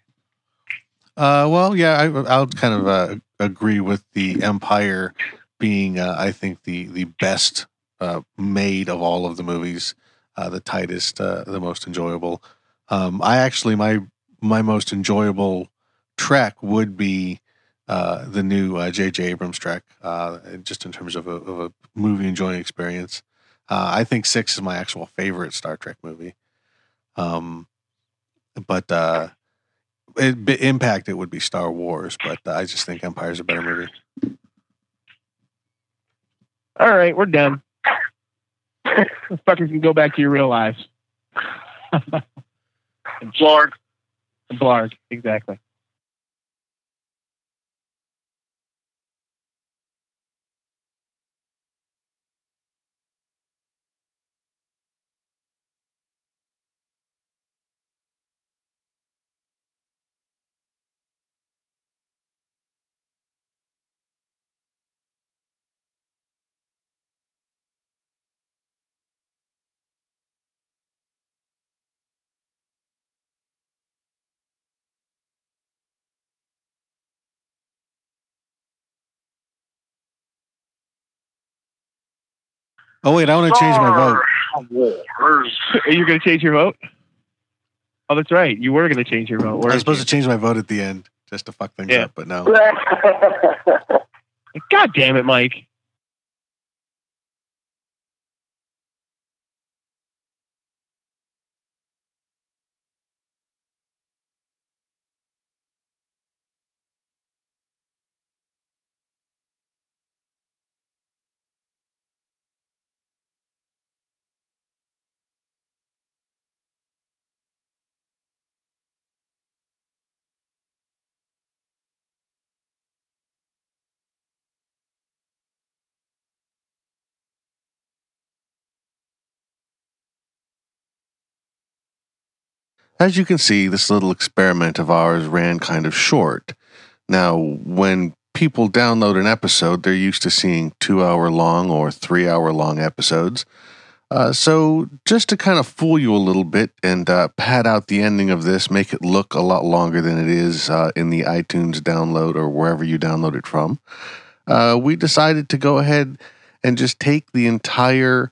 Uh, well, yeah, I, I'll kind of uh, agree with the Empire being, uh, I think the, the best uh, made of all of the movies, uh, the tightest, uh, the most enjoyable. Um, I actually, my my most enjoyable Trek would be uh, the new uh, J J. Abrams Trek, uh, just in terms of a, of a movie enjoying experience. Uh, I think six is my actual favorite Star Trek movie. Um, but uh, it, it, impact, it would be Star Wars, but I just think Empire is a better movie. All right, we're done. The fuckers can go back to your real lives. And Blarg. And Blarg, exactly. Oh, wait, I want to change my vote. Are you going to change your vote? Oh, that's right. You were going to change your vote. Where I was supposed you? to change my vote at the end just to fuck things yeah. up, but no. God damn it, Mike. As you can see, this little experiment of ours ran kind of short. Now, when people download an episode, they're used to seeing two-hour-long or three-hour-long episodes. Uh, so just to kind of fool you a little bit and uh, pad out the ending of this, make it look a lot longer than it is uh, in the iTunes download or wherever you download it from, uh, we decided to go ahead and just take the entire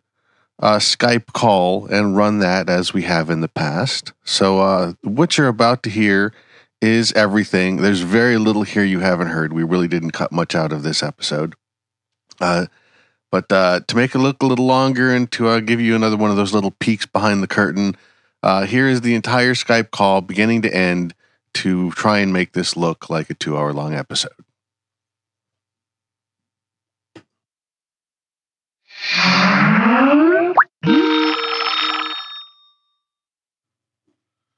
uh, Skype call and run that as we have in the past. So uh, what you're about to hear is everything. There's very little here you haven't heard. We really didn't cut much out of this episode. Uh But uh, to make it look a little longer and to uh, give you another one of those little peeks behind the curtain, uh, here is the entire Skype call beginning to end to try and make this look like a two-hour-long episode. Hello.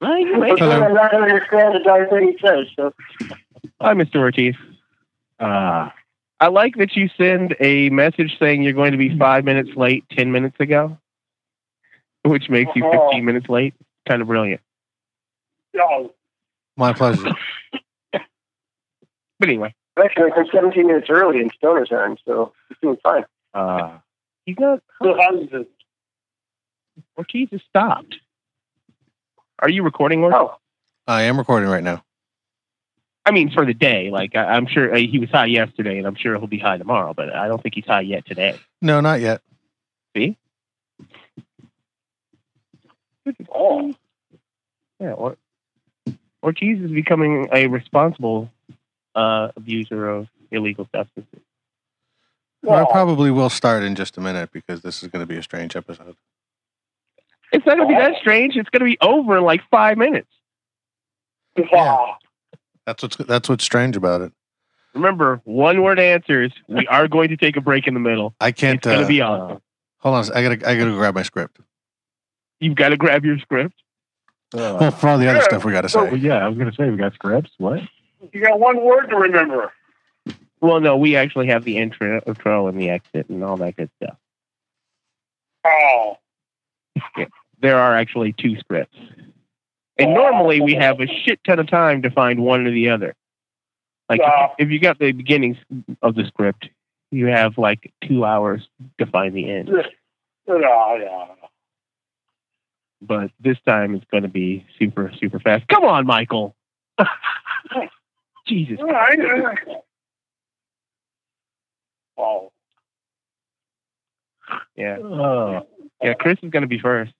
I'm not understand the darn thing he says. So. Hi, Mister Ortiz. Ah. Uh. I like that you send a message saying you're going to be five minutes late ten minutes ago, which makes you fifteen minutes late. Kind of brilliant. No. My pleasure. But anyway. Actually, I'm seventeen minutes early in Stoner time, so he's doing fine. Uh, he's not... So how's this? Ortiz has stopped. Are you recording, Ortiz? Oh. I am recording right now. I mean, for the day, like I, I'm sure uh, he was high yesterday, and I'm sure he'll be high tomorrow. But I don't think he's high yet today. No, not yet. See? Oh, yeah. Or Ortiz is becoming a responsible uh, abuser of illegal substances. Well, oh. I probably will start in just a minute because this is going to be a strange episode. It's not going to be that strange. It's going to be over in like five minutes. Yeah. Yeah. That's what's that's what's strange about it. Remember, one word answers. We are going to take a break in the middle. I can't. It's uh, gonna be awesome. Hold on, I gotta I gotta grab my script. You've got to grab your script. Uh, well, for all the other yeah. stuff we gotta say. Oh, yeah, I was gonna say we got scripts. What? You got one word to remember. Well, no, we actually have the intro, intro and the exit, and all that good stuff. Oh. Yeah. There are actually two scripts. And normally we have a shit ton of time to find one or the other. Like uh, if you got the beginning of the script, you have like two hours to find the end. Uh, but this time it's going to be super, super fast. Come on, Michael. Jesus. Christ. Wow. Yeah. Oh. Yeah. Chris is going to be first.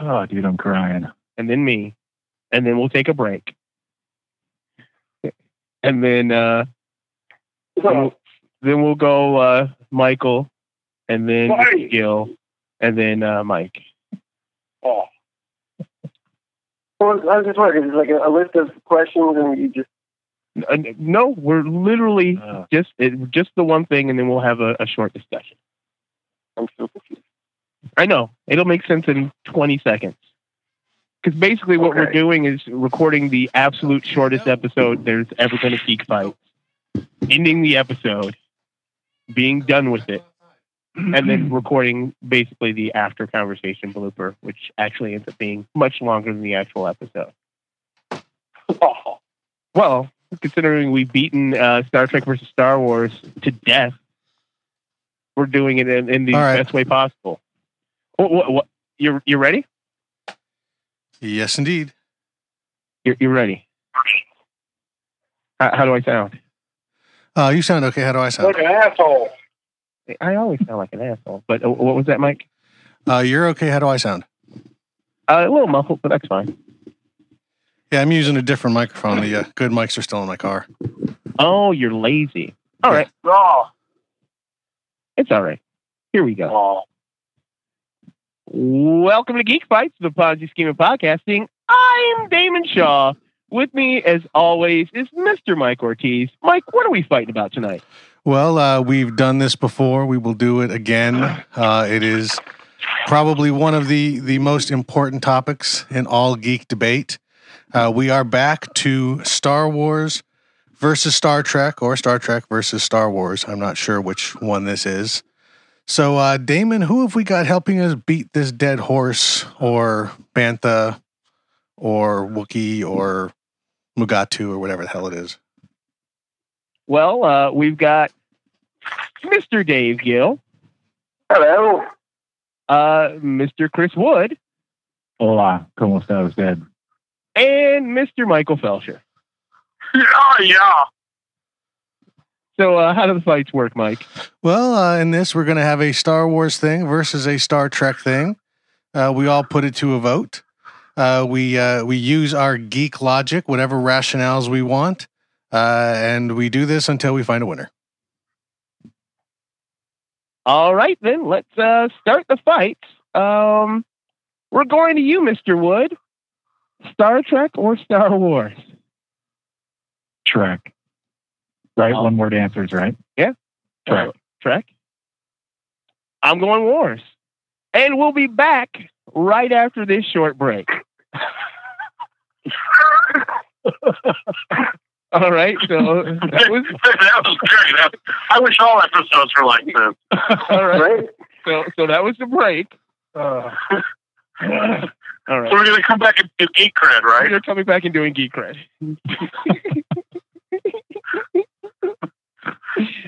Oh, dude, I'm crying. And then me. And then we'll take a break. And then uh, we'll, then we'll go uh, Michael, and then Mister Gill, and then uh, Mike. Oh. Well, I was just wondering, is it like a, a list of questions and you just... Uh, no, we're literally uh. just it, just the one thing, and then we'll have a, a short discussion. I'm so confused. I know. It'll make sense in twenty seconds. Because basically what okay. we're doing is recording the absolute shortest episode there's ever been a geek fight, ending the episode, being done with it, and then recording basically the after conversation blooper, which actually ends up being much longer than the actual episode. Oh. Well, considering we've beaten uh, Star Trek versus Star Wars to death, we're doing it in, in the right. best way possible. What, what, what, you're, you're ready? Yes, indeed. You're, you're ready. How, how do I sound? Uh, you sound okay. How do I sound? Like an asshole. I always sound like an asshole. But uh, what was that, Mike? Uh, you're okay. How do I sound? Uh, a little muffled, but that's fine. Yeah, I'm using a different microphone. The uh, good mics are still in my car. Oh, you're lazy. All yeah. right. Oh. It's all right. Here we go. Oh. Welcome to Geek Fights, the Ponzi Scheme of Podcasting. I'm Damon Shaw. With me, as always, is Mister Mike Ortiz. Mike, what are we fighting about tonight? Well, uh, we've done this before. We will do it again. Uh, it is probably one of the, the most important topics in all geek debate. Uh, we are back to Star Wars versus Star Trek, or Star Trek versus Star Wars. I'm not sure which one this is. So, uh, Damon, who have we got helping us beat this dead horse or Bantha or Wookiee or Mugatu or whatever the hell it is? Well, uh, we've got Mister Dave Gill. Hello. Uh, Mister Chris Wood. Hola, ¿cómo está usted? And Mister Michael Felscher. Yeah, yeah. So uh, how do the fights work, Mike? Well, uh, in this, we're going to have a Star Wars thing versus a Star Trek thing. Uh, we all put it to a vote. Uh, we uh, we use our geek logic, whatever rationales we want, uh, and we do this until we find a winner. All right, then. Let's uh, start the fights. Um, we're going to you, Mister Wood. Star Trek or Star Wars? Trek. Right, um, one word answers, right? Yeah. Trek. Trek. I'm going Wars. And we'll be back right after this short break. All right. So that was, that was great. That, I wish all episodes were like this. All right. right? So so that was the break. Uh, all right. So we're going to come back and do Geek Cred, right? We're coming back and doing Geek Cred.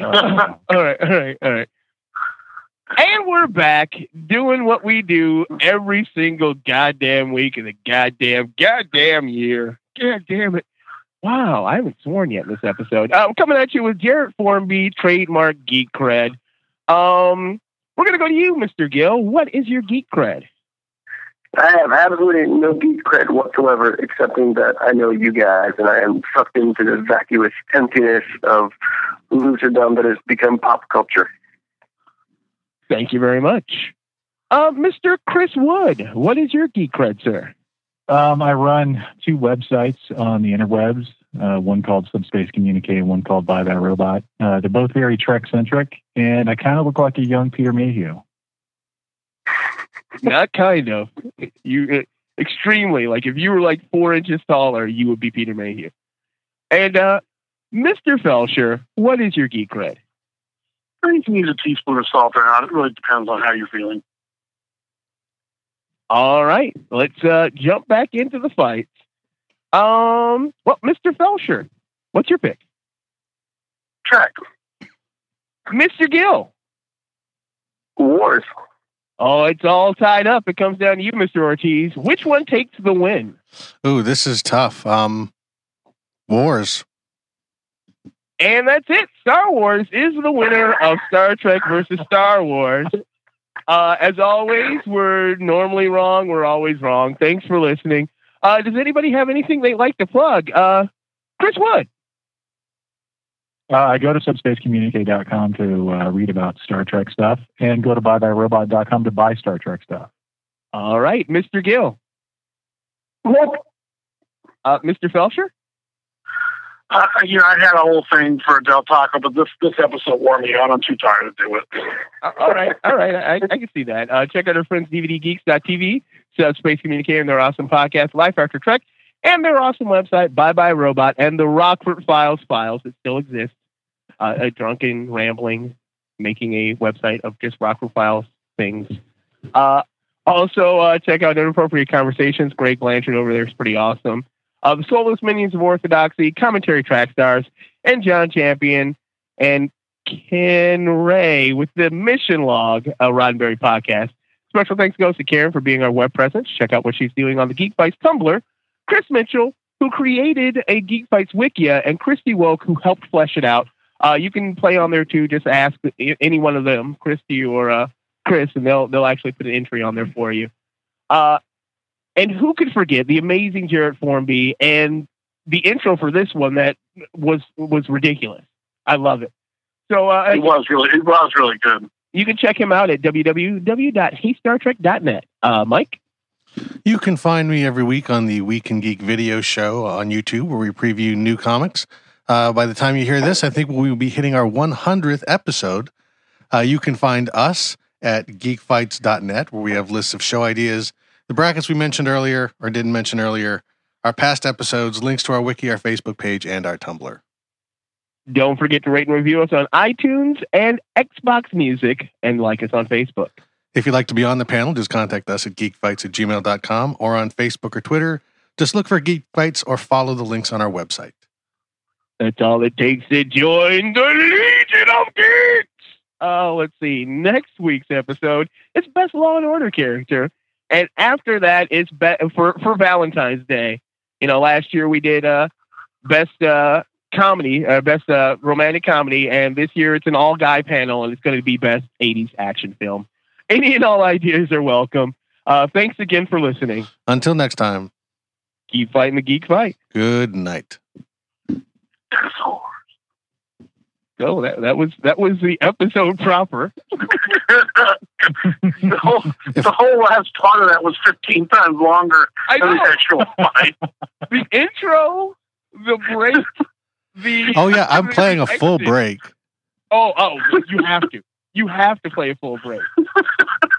Uh, all right, all right, all right. And we're back doing what we do every single goddamn week of the goddamn, goddamn year. God damn it. Wow, I haven't sworn yet in this episode. I'm coming at you with Jarrett Formby, trademark Geek Cred. Um, we're going to go to you, Mister Gill. What is your Geek Cred? I have absolutely no geek cred whatsoever, excepting that I know you guys, and I am sucked into the vacuous emptiness of loserdom that has become pop culture. Thank you very much. Uh, Mister Chris Wood, what is your geek cred, sir? Um, I run two websites on the interwebs, uh, one called Subspace Communiqué, one called Buy That Robot. Uh, they're both very Trek-centric, and I kind of look like a young Peter Mayhew. Not kind of. You uh, extremely, like if you were like four inches taller, you would be Peter Mayhew. And uh, Mister Felscher, what is your geek cred? I think you need a teaspoon of salt or not. It really depends on how you're feeling. All right, let's uh, jump back into the fights. Um, well, Mister Felscher, what's your pick? Trek. Mister Gill. Wars. Oh, it's all tied up. It comes down to you, Mister Ortiz. Which one takes the win? Ooh, this is tough. Um, Wars. And that's it. Star Wars is the winner of Star Trek versus Star Wars. Uh, as always, we're normally wrong. We're always wrong. Thanks for listening. Uh, does anybody have anything they'd like to plug? Uh, Chris Wood. Uh, I go to subspace communique dot com to uh, read about Star Trek stuff, and go to buy that robot dot com to buy Star Trek stuff. All right, Mister Gill. Nope. Uh, Mister Felscher? Uh, you know, I had a whole thing for Del Taco, but this, this episode wore me out. I'm too tired to do it. uh, all right, all right. I, I can see that. Uh, check out our friends, D V D geeks dot t v, Subspace Communique, and their awesome podcast, Life After Trek, and their awesome website, Bye Bye Robot, and the Rockford Files files that still exist. Uh, a drunken rambling, making a website of just Rockford Files things. Uh, also, uh, check out Inappropriate Conversations. Greg Blanchard over there is pretty awesome. Uh, the Soulless Minions of Orthodoxy, Commentary Track Stars, and John Champion, and Ken Ray with the Mission Log, a Roddenberry podcast. Special thanks goes to Karen for being our web presence. Check out what she's doing on the Geek Bites Tumblr. Chris Mitchell, who created a Geek Fights Wikia, and Christy Woke, who helped flesh it out. Uh, you can play on there too. Just ask any one of them, Christy or uh, Chris, and they'll they'll actually put an entry on there for you. Uh, and who could forget the amazing Jarrett Formby and the intro for this one that was was ridiculous. I love it. So uh, it was really it was really good. You can check him out at w w w dot hey star trek dot net. Uh, Mike. You can find me every week on the Week in Geek video show on YouTube, where we preview new comics. Uh, by the time you hear this, I think we will be hitting our one hundredth episode. Uh, you can find us at geek fights dot net, where we have lists of show ideas, the brackets we mentioned earlier or didn't mention earlier, our past episodes, links to our wiki, our Facebook page, and our Tumblr. Don't forget to rate and review us on iTunes and Xbox Music, and like us on Facebook. If you'd like to be on the panel, just contact us at geekfights at gmail dot com or on Facebook or Twitter. Just look for Geek Bites or follow the links on our website. That's all it takes to join the Legion of Geeks. Oh, uh, let's see. Next week's episode, it's Best Law and Order character. And after that, it's be- for, for Valentine's Day. You know, last year we did uh, Best uh, Comedy, uh, Best uh, Romantic Comedy. And this year it's an all-guy panel, and it's going to be Best eighties Action Film. Any and all ideas are welcome. Uh, thanks again for listening. Until next time. Keep fighting the geek fight. Good night. Oh, that that was that was the episode proper. the, whole, the whole last part of that was fifteen times longer I than know. the actual fight. The intro, the break, the oh yeah, I'm playing a full exit. break. Oh oh, you have to, you have to play a full break.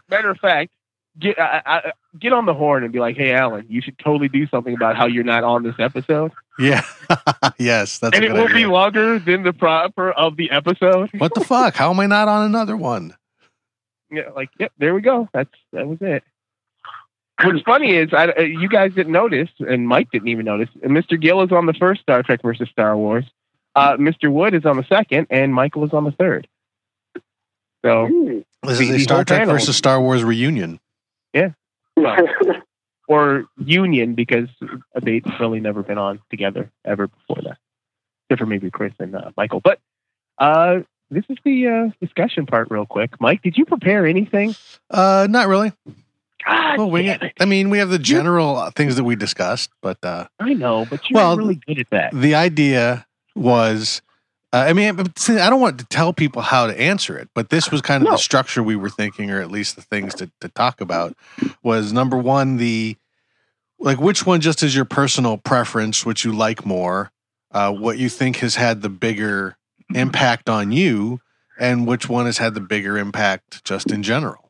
Matter of fact, get I, I, get on the horn and be like, "Hey, Alan, you should totally do something about how you're not on this episode." Yeah. Yes, that's and a good it will idea. Be longer than the proper of the episode. What the fuck? How am I not on another one? Yeah, like yep, yeah, there we go. That's that was it. What's funny is I, uh, you guys didn't notice, and Mike didn't even notice. Mister Gill is on the first Star Trek versus Star Wars. Uh, Mister Wood is on the second, and Michael is on the third. So this is a Star Trek panel. versus Star Wars reunion. Yeah. Well, or union, because they've really never been on together ever before that. Except for maybe Chris and uh, Michael. But uh, this is the uh, discussion part real quick. Mike, did you prepare anything? Uh, not really. God well, we, damn it. I mean, we have the general you, things that we discussed, but... Uh, I know, but you're well, really good at that. The idea was... Uh, I mean, I don't want to tell people how to answer it, but this was kind of no. the structure we were thinking, or at least the things to, to talk about was number one, the, like, which one just is your personal preference, which you like more, uh, what you think has had the bigger impact on you, and which one has had the bigger impact just in general.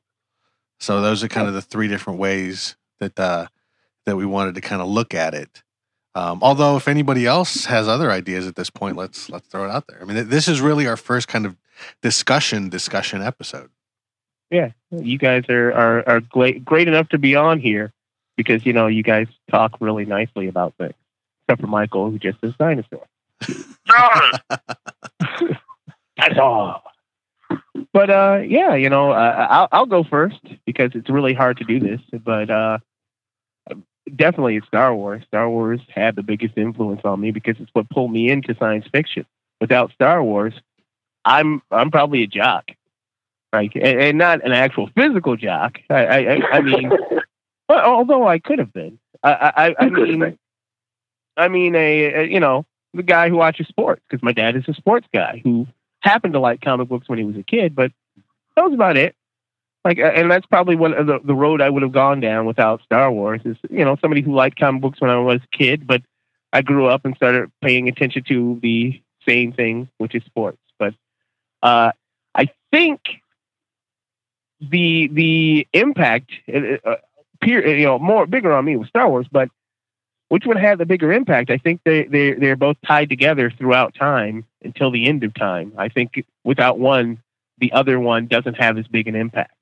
So those are kind of the three different ways that, uh, that we wanted to kind of look at it. Um, although if anybody else has other ideas at this point, let's let's throw it out there. I mean, th- this is really our first kind of discussion discussion episode. Yeah, you guys are are, are great, great enough to be on here because, you know, you guys talk really nicely about things. Except for Michael, who just is dinosaur. That's all. But uh, yeah, you know, uh, I'll, I'll go first because it's really hard to do this. But uh, definitely Star Wars. Star Wars had the biggest influence on me because it's what pulled me into science fiction. Without Star Wars, I'm I'm probably a jock, like, and, and not an actual physical jock. I I, I mean, but although I could have been, I I, I mean, I mean a, a you know the guy who watches sports because my dad is a sports guy who happened to like comic books when he was a kid, but that was about it. Like, and that's probably one of the, the road I would have gone down without Star Wars is, you know, somebody who liked comic books when I was a kid, but I grew up and started paying attention to the same thing, which is sports. But uh, I think the the impact, uh, you know, more bigger on me was Star Wars, but which one had the bigger impact? I think they, they, they're both tied together throughout time until the end of time. I think without one, the other one doesn't have as big an impact.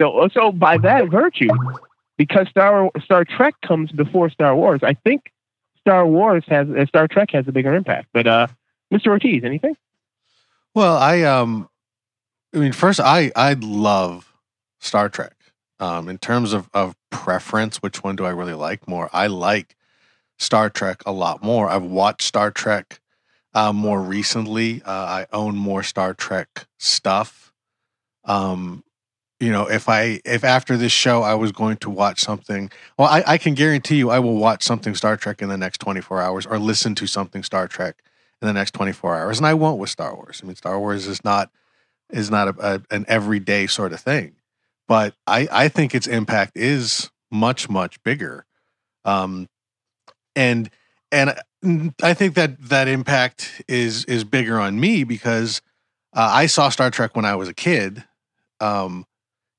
So, so by that virtue, because Star Star Trek comes before Star Wars, I think Star Wars has uh, Star Trek has a bigger impact. But uh, Mister Ortiz, anything? Well, I um, I mean, first, I I love Star Trek. Um, in terms of, of preference, which one do I really like more? I like Star Trek a lot more. I've watched Star Trek uh, more recently. Uh, I own more Star Trek stuff. Um. You know, if I if after this show I was going to watch something, well, I, I can guarantee you I will watch something Star Trek in the next twenty-four hours or listen to something Star Trek in the next twenty-four hours. And I won't with Star Wars. I mean, Star Wars is not is not a, a, an everyday sort of thing. But I, I think its impact is much, much bigger. Um, and and I think that that impact is, is bigger on me because uh, I saw Star Trek when I was a kid. Um,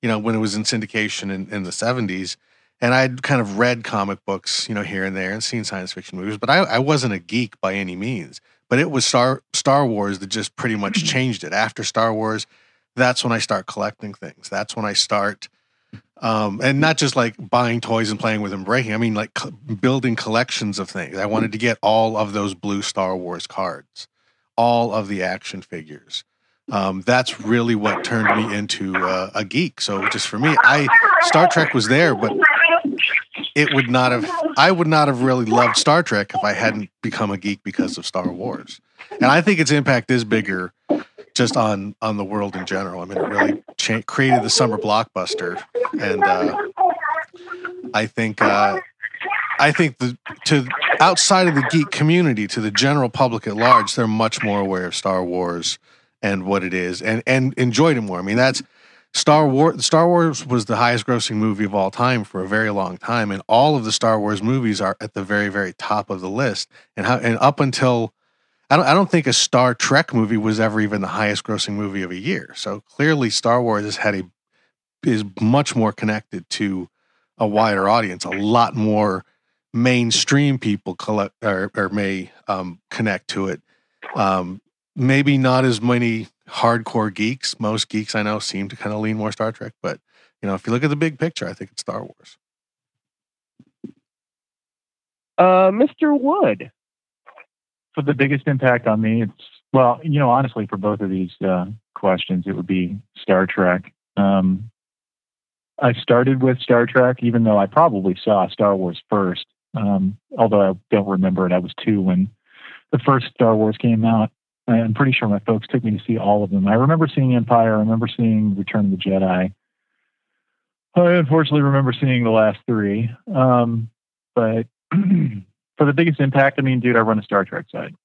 you know, when it was in syndication in, in the seventies, and I'd kind of read comic books, you know, here and there and seen science fiction movies, but I, I wasn't a geek by any means, but it was Star Star Wars that just pretty much changed it. After Star Wars, that's when I start collecting things. That's when I start Um, and not just like buying toys and playing with them, breaking. I mean, like co- building collections of things. I wanted to get all of those blue Star Wars cards, all of the action figures. Um, that's really what turned me into uh, a geek. So just for me, I Star Trek was there, but it would not have. I would not have really loved Star Trek if I hadn't become a geek because of Star Wars. And I think its impact is bigger. Just on, on the world in general. I mean, it really cha- created the summer blockbuster, and uh, I think uh, I think the to outside of the geek community, to the general public at large, they're much more aware of Star Wars and what it is, and and enjoyed it more. I mean, that's Star Wars. Star Wars was the highest grossing movie of all time for a very long time, and all of the Star Wars movies are at the very very top of the list, and how and up until. I don't, I don't think a Star Trek movie was ever even the highest grossing movie of a year. So clearly Star Wars has had a, is much more connected to a wider audience. A lot more mainstream people collect or, or may um, connect to it. Um, maybe not as many hardcore geeks. Most geeks I know seem to kind of lean more Star Trek, but you know, if you look at the big picture, I think it's Star Wars. Uh, Mister Wood. For the biggest impact on me, it's, well, you know, honestly, for both of these uh, questions, it would be Star Trek. Um, I started with Star Trek, even though I probably saw Star Wars first, um, although I don't remember it. I was two when the first Star Wars came out. I'm pretty sure my folks took me to see all of them. I remember seeing Empire. I remember seeing Return of the Jedi. I unfortunately remember seeing the last three. Um, but... For the biggest impact, I mean, dude, I run a Star Trek site.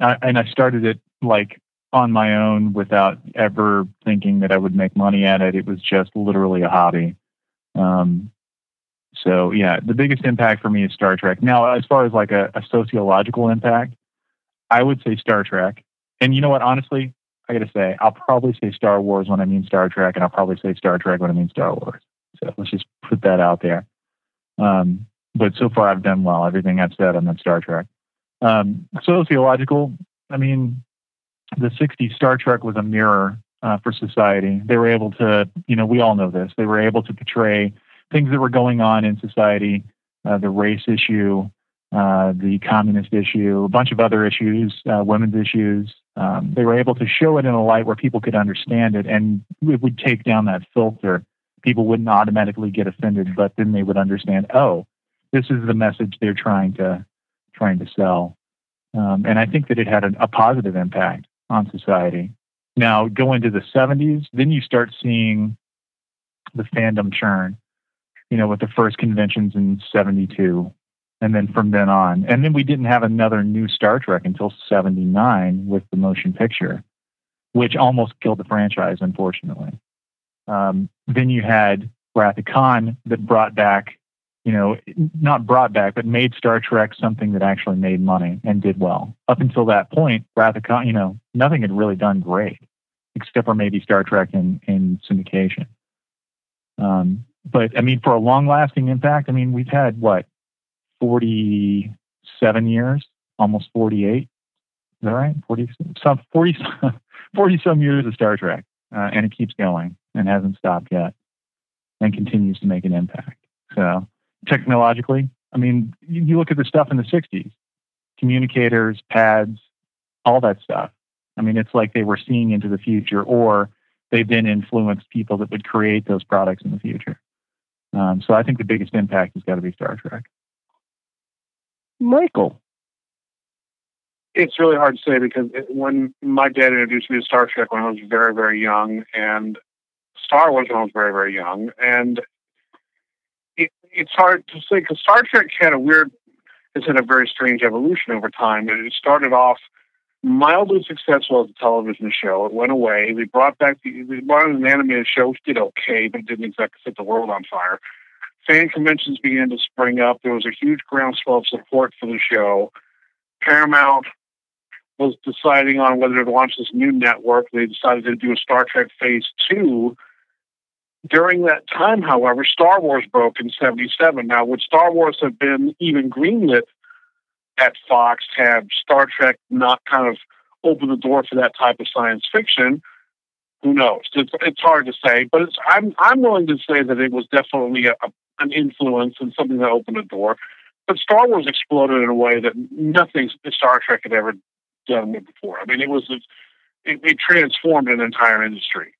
I, and I started it, like, on my own without ever thinking that I would make money at it. It was just literally a hobby. Um, so, yeah, the biggest impact for me is Star Trek. Now, as far as, like, a, a sociological impact, I would say Star Trek. And you know what? Honestly, I got to say, I'll probably say Star Wars when I mean Star Trek, and I'll probably say Star Trek when I mean Star Wars. So let's just put that out there. Um But so far, I've done well. Everything I've said, I'm on Star Trek. Um, sociological, I mean, the sixties, Star Trek was a mirror uh, for society. They were able to, you know, we all know this. They were able to portray things that were going on in society, uh, the race issue, uh, the communist issue, a bunch of other issues, uh, women's issues. Um, they were able to show it in a light where people could understand it, and it would take down that filter. People wouldn't automatically get offended, but then they would understand, oh, this is the message they're trying to trying to sell. Um, and I think that it had an, a positive impact on society. Now, go into the seventies, then you start seeing the fandom churn, you know, with the first conventions in seventy-two. And then from then on. And then we didn't have another new Star Trek until seventy-nine with the motion picture, which almost killed the franchise, unfortunately. Um, then you had Wrath of Khan that brought back you know, not brought back, but made Star Trek something that actually made money and did well. Up until that point, Wrath of Khan, you know, nothing had really done great, except for maybe Star Trek in, in syndication. Um, but, I mean, for a long-lasting impact, I mean, we've had, what, forty-seven years, almost forty-eight? Is that right? forty, some, forty, forty-some years of Star Trek, uh, and it keeps going and hasn't stopped yet and continues to make an impact. So... Technologically, I mean, you look at the stuff in the sixties, communicators, pads, all that stuff. I mean, it's like they were seeing into the future, or they've been influenced people that would create those products in the future. Um, so I think the biggest impact has got to be Star Trek. Michael. It's really hard to say because it, when my dad introduced me to Star Trek when I was very, very young, and Star Wars when I was very, very young, and it's hard to say because Star Trek had a weird, it's had a very strange evolution over time. It started off mildly successful as a television show. It went away. They brought back the, they brought in an animated show, which did okay, but didn't exactly set the world on fire. Fan conventions began to spring up. There was a huge groundswell of support for the show. Paramount was deciding on whether to launch this new network. They decided to do a Star Trek Phase Two. During that time, however, Star Wars broke in seventy-seven. Now, would Star Wars have been even greenlit at Fox had Star Trek not kind of opened the door for that type of science fiction? who knows? It's, it's hard to say, but it's, I'm I'm willing to say that it was definitely a, a, an influence and something that opened a door. But Star Wars exploded in a way that nothing Star Trek had ever done before. I mean, it was it, it transformed an entire industry.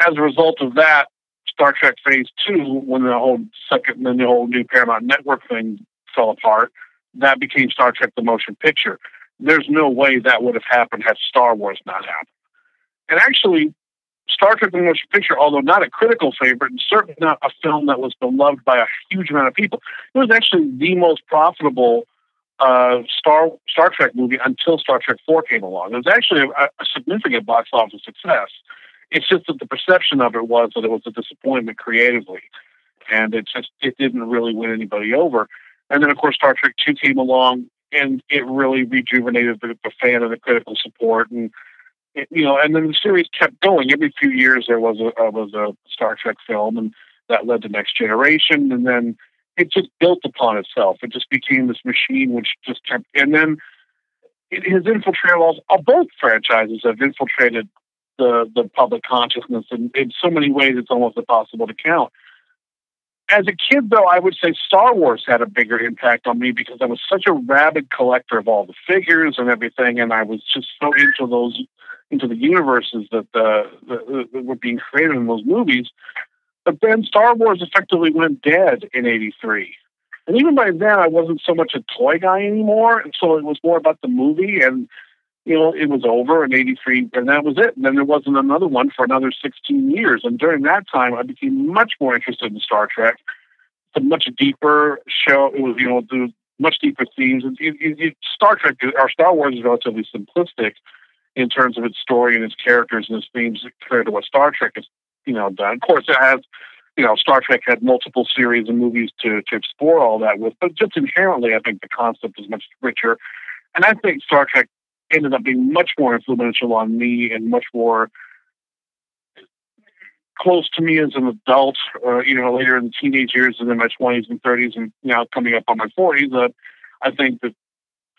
As a result of that, Star Trek Phase Two, when the whole second, then the whole new Paramount Network thing fell apart, that became Star Trek: The Motion Picture. There's no way that would have happened had Star Wars not happened. And actually, Star Trek: The Motion Picture, although not a critical favorite, and certainly not a film that was beloved by a huge amount of people, it was actually the most profitable uh, Star Star Trek movie until Star Trek four came along. It was actually a, a significant box office success. It's just that the perception of it was that it was a disappointment creatively, and it just it didn't really win anybody over. And then, of course, Star Trek two came along, and it really rejuvenated the, the fan and the critical support, and it, you know, and then the series kept going. Every few years, there was a uh, was a Star Trek film, and that led to Next Generation, and then it just built upon itself. It just became this machine which just kept, and then it has infiltrated all uh, both franchises have infiltrated the the public consciousness, and in so many ways, it's almost impossible to count. As a kid, though, I would say Star Wars had a bigger impact on me because I was such a rabid collector of all the figures and everything, and I was just so into those, into the universes that, the, the, that were being created in those movies. But then Star Wars effectively went dead in eighty-three. And even by then, I wasn't so much a toy guy anymore, and so it was more about the movie, and, you know, it was over in eighty-three, and that was it. And then there wasn't another one for another sixteen years. And during that time, I became much more interested in Star Trek. It's a much deeper show. It was, you know, the much deeper themes. It, it, it, Star Trek, or Star Wars, is relatively simplistic in terms of its story and its characters and its themes compared to what Star Trek has, you know, done. Of course, it has, you know, Star Trek had multiple series and movies to, to explore all that with, but just inherently, I think the concept is much richer. And I think Star Trek ended up being much more influential on me and much more close to me as an adult, or, you know, later in the teenage years and then my twenties and thirties and now coming up on my forties. Uh, I think that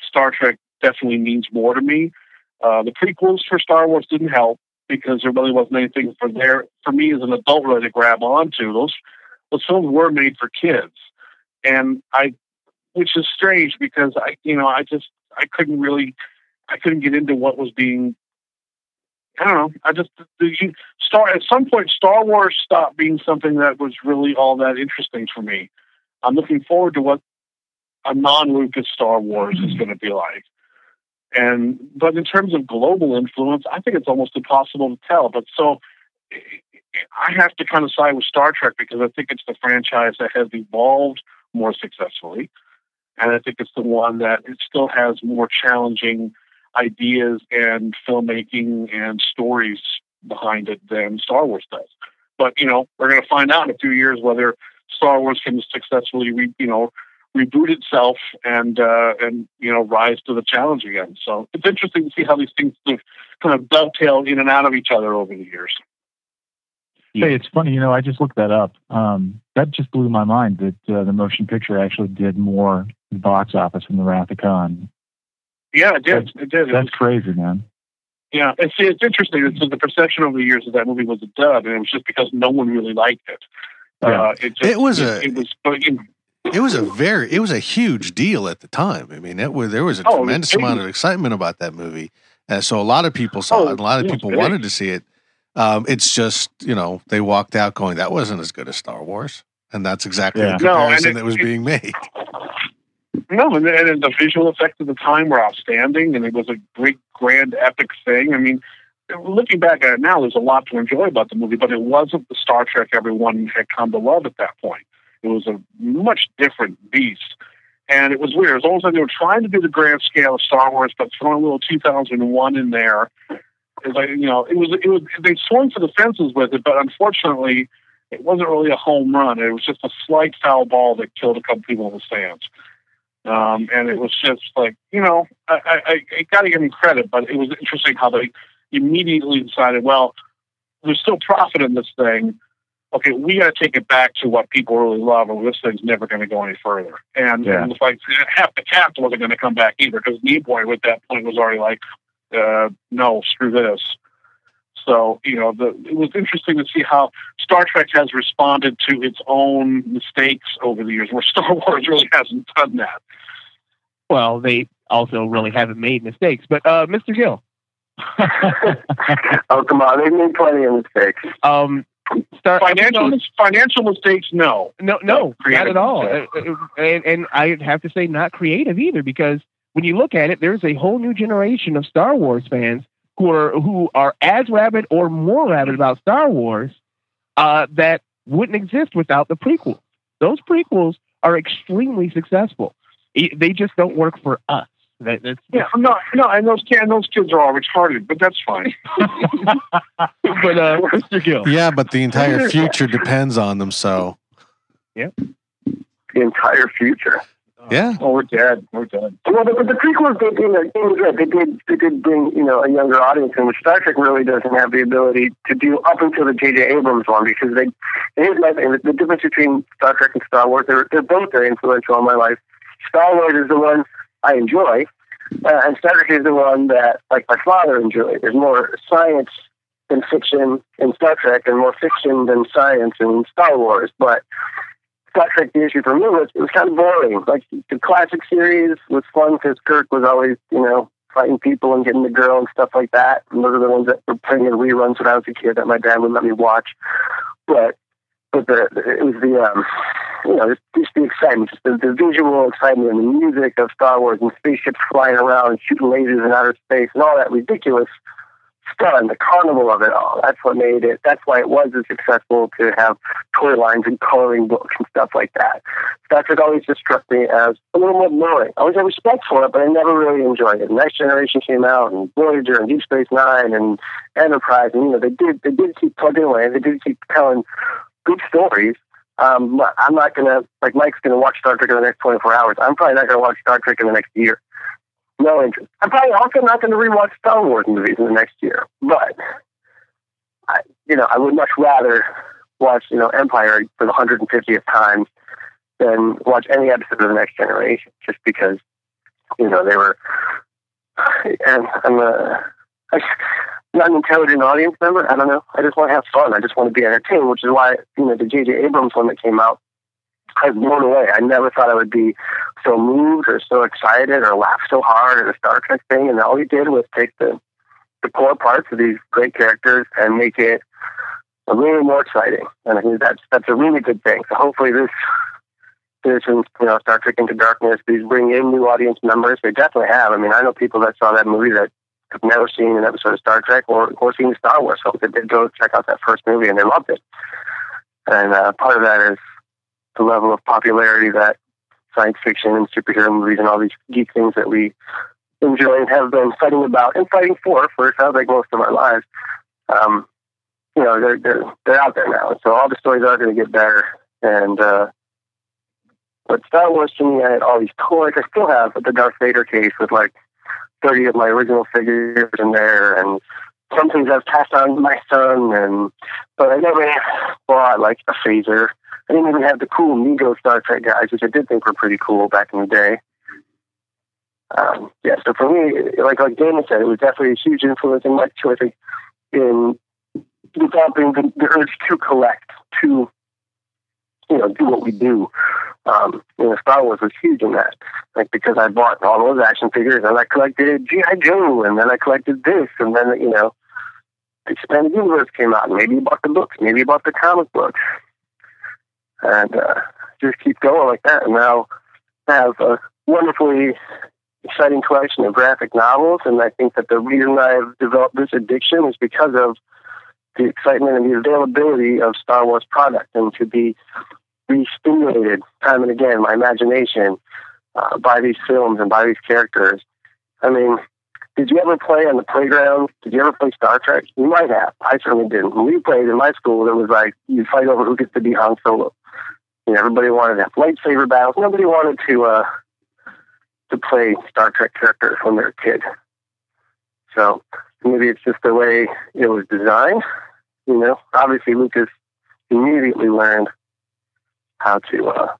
Star Trek definitely means more to me. Uh, the prequels for Star Wars didn't help because there really wasn't anything for there for me as an adult really to grab onto. Those, those films were made for kids, and I, which is strange because I, you know, I just I couldn't really. I couldn't get into what was being, I don't know, I just, you start, at some point, Star Wars stopped being something that was really all that interesting for me. I'm looking forward to what a non-Lucas Star Wars is going to be like. And, but in terms of global influence, I think it's almost impossible to tell. But so I have to kind of side with Star Trek because I think it's the franchise that has evolved more successfully. And I think it's the one that it still has more challenging ideas and filmmaking and stories behind it than Star Wars does. But, you know, we're going to find out in a few years whether Star Wars can successfully, re, you know, reboot itself and, uh, and, you know, rise to the challenge again. So it's interesting to see how these things kind of dovetail in and out of each other over the years. Hey, it's funny, you know, I just looked that up. Um, that just blew my mind that uh, the motion picture actually did more box office than the Wrath of Khan. Yeah, it did. That's, it did. It that's was, crazy, man. Yeah, and see, it's interesting. It's the perception over the years that that movie was a dud, and it was just because no one really liked it. Yeah. Uh, it, just, it was it, a it was you know, it was a very it was a huge deal at the time. I mean, that was there was a oh, tremendous was amount of excitement about that movie, and so a lot of people saw oh, it. And a lot of it people wanted to see it. Um, it's just you know they walked out going, that wasn't as good as Star Wars, and that's exactly yeah. the comparison no, it, that was it, being made. No, and, and the visual effects of the time were outstanding, and it was a great, grand, epic thing. I mean, looking back at it now, there's a lot to enjoy about the movie, but it wasn't the Star Trek everyone had come to love at that point. It was a much different beast, and it was weird. It was almost like they were trying to do the grand scale of Star Wars, but throwing a little two thousand one in there. It's like, you know, it was, it was, they swung for the fences with it, but unfortunately, it wasn't really a home run. It was just a slight foul ball that killed a couple people in the stands. Um, and it was just like, you know, I, I, I got to give them credit, but it was interesting how they immediately decided, well, there's still profit in this thing. Okay, we got to take it back to what people really love, and this thing's never going to go any further. And, yeah. and it was like half the cast wasn't going to come back either because Nimoy at that point was already like, uh, no, screw this. So, you know, the, it was interesting to see how Star Trek has responded to its own mistakes over the years, where Star Wars really hasn't done that. Well, they also really haven't made mistakes. But, uh, Mister Gill. Oh, come on. They've made plenty of mistakes. Um, Star- financial, I mean, financial mistakes, no. No, no, not at all. And, and I have to say not creative either, because when you look at it, there's a whole new generation of Star Wars fans who are who are as rabid or more rabid about Star Wars uh, that wouldn't exist without the prequels. Those prequels are extremely successful. They just don't work for us. That, that's, yeah, no, no, and those and those kids are all retarded, but that's fine. But uh, Mister Gill, yeah, but the entire future depends on them. So, yeah, the entire future. Yeah. Oh, we're dead. We're dead. Well, but, but the prequels, they, you know, they did they did bring, you know, a younger audience in, which Star Trek really doesn't have the ability to do up until the J J. Abrams one, because they, here's my thing, the difference between Star Trek and Star Wars, they're, they're both very influential on my life. Star Wars is the one I enjoy, uh, and Star Trek is the one that, like, my father enjoyed. There's more science than fiction in Star Trek, and more fiction than science in Star Wars, but Star Trek, the issue for me was it was kind of boring. Like, the classic series was fun because Kirk was always, you know, fighting people and getting the girl and stuff like that. And those are the ones that were playing in reruns when I was a kid that my dad would let me watch. But but the, it was the, um, you know, just, just the excitement, just the, the visual excitement and the music of Star Wars and spaceships flying around and shooting lasers in outer space and all that ridiculous fun, the carnival of it all. That's what made it. That's why it was as successful to have toy lines and coloring books and stuff like that. Star Trek always just struck me as a little more boring. I always had respect for it, but I never really enjoyed it. Next Generation came out, and Voyager, and Deep Space Nine, and Enterprise, and you know they did they did keep plugging away. They did keep telling good stories. Um, I'm not gonna like Mike's gonna watch Star Trek in the next twenty-four hours. I'm probably not gonna watch Star Trek in the next year. No interest. I'm probably also not going to rewatch Star Wars movies in the next year, but I, you know, I would much rather watch, you know, Empire for the one hundred fiftieth time than watch any episode of The Next Generation, just because, you know, they were. And I'm a I'm not an intelligent audience member. I don't know. I just want to have fun. I just want to be entertained, which is why, you know, the J J. Abrams one that came out, I was blown away. I never thought I would be so moved or so excited or laugh so hard at a Star Trek thing. And all he did was take the, the core parts of these great characters and make it a really more exciting. And I think that's, that's a really good thing. So hopefully this, this you know, Star Trek Into Darkness, these bring in new audience members. They definitely have. I mean, I know people that saw that movie that have never seen an episode of Star Trek or, or seen Star Wars. So they did go check out that first movie and they loved it. And uh, part of that is the level of popularity that science fiction and superhero movies and all these geek things that we enjoy and have been fighting about and fighting for for it sounds like most of our lives, um, you know, they're, they're they're out there now. So all the stories are going to get better. And uh, but Star Wars to me, I had all these toys. I still have the Darth Vader case with like thirty of my original figures in there, and some things I've passed on to my son. And but I never bought like a phaser. I didn't even have the cool Mego Star Trek guys, which I did think were pretty cool back in the day. Um, yeah, so for me, like like Damon said, it was definitely a huge influence in my choice in developing the, the urge to collect, to, you know, do what we do. Um, you know, Star Wars was huge in that. Like, because I bought all those action figures, and I collected G I. Joe, and then I collected this, and then, you know, Expanded Universe came out, and maybe you bought the books, maybe you bought the comic books. And uh, just keep going like that. And now I have a wonderfully exciting collection of graphic novels. And I think that the reason I have developed this addiction is because of the excitement and the availability of Star Wars product, and to be re-stimulated time and again, my imagination, uh, by these films and by these characters. I mean, did you ever play on the playground? Did you ever play Star Trek? You might have. I certainly didn't. When we played in my school, it was like you'd fight over who gets to be Han Solo. You know, everybody wanted to have lightsaber battles. Nobody wanted to uh, to play Star Trek characters when they were a kid. So maybe it's just the way it was designed. You know, obviously Lucas immediately learned how to uh,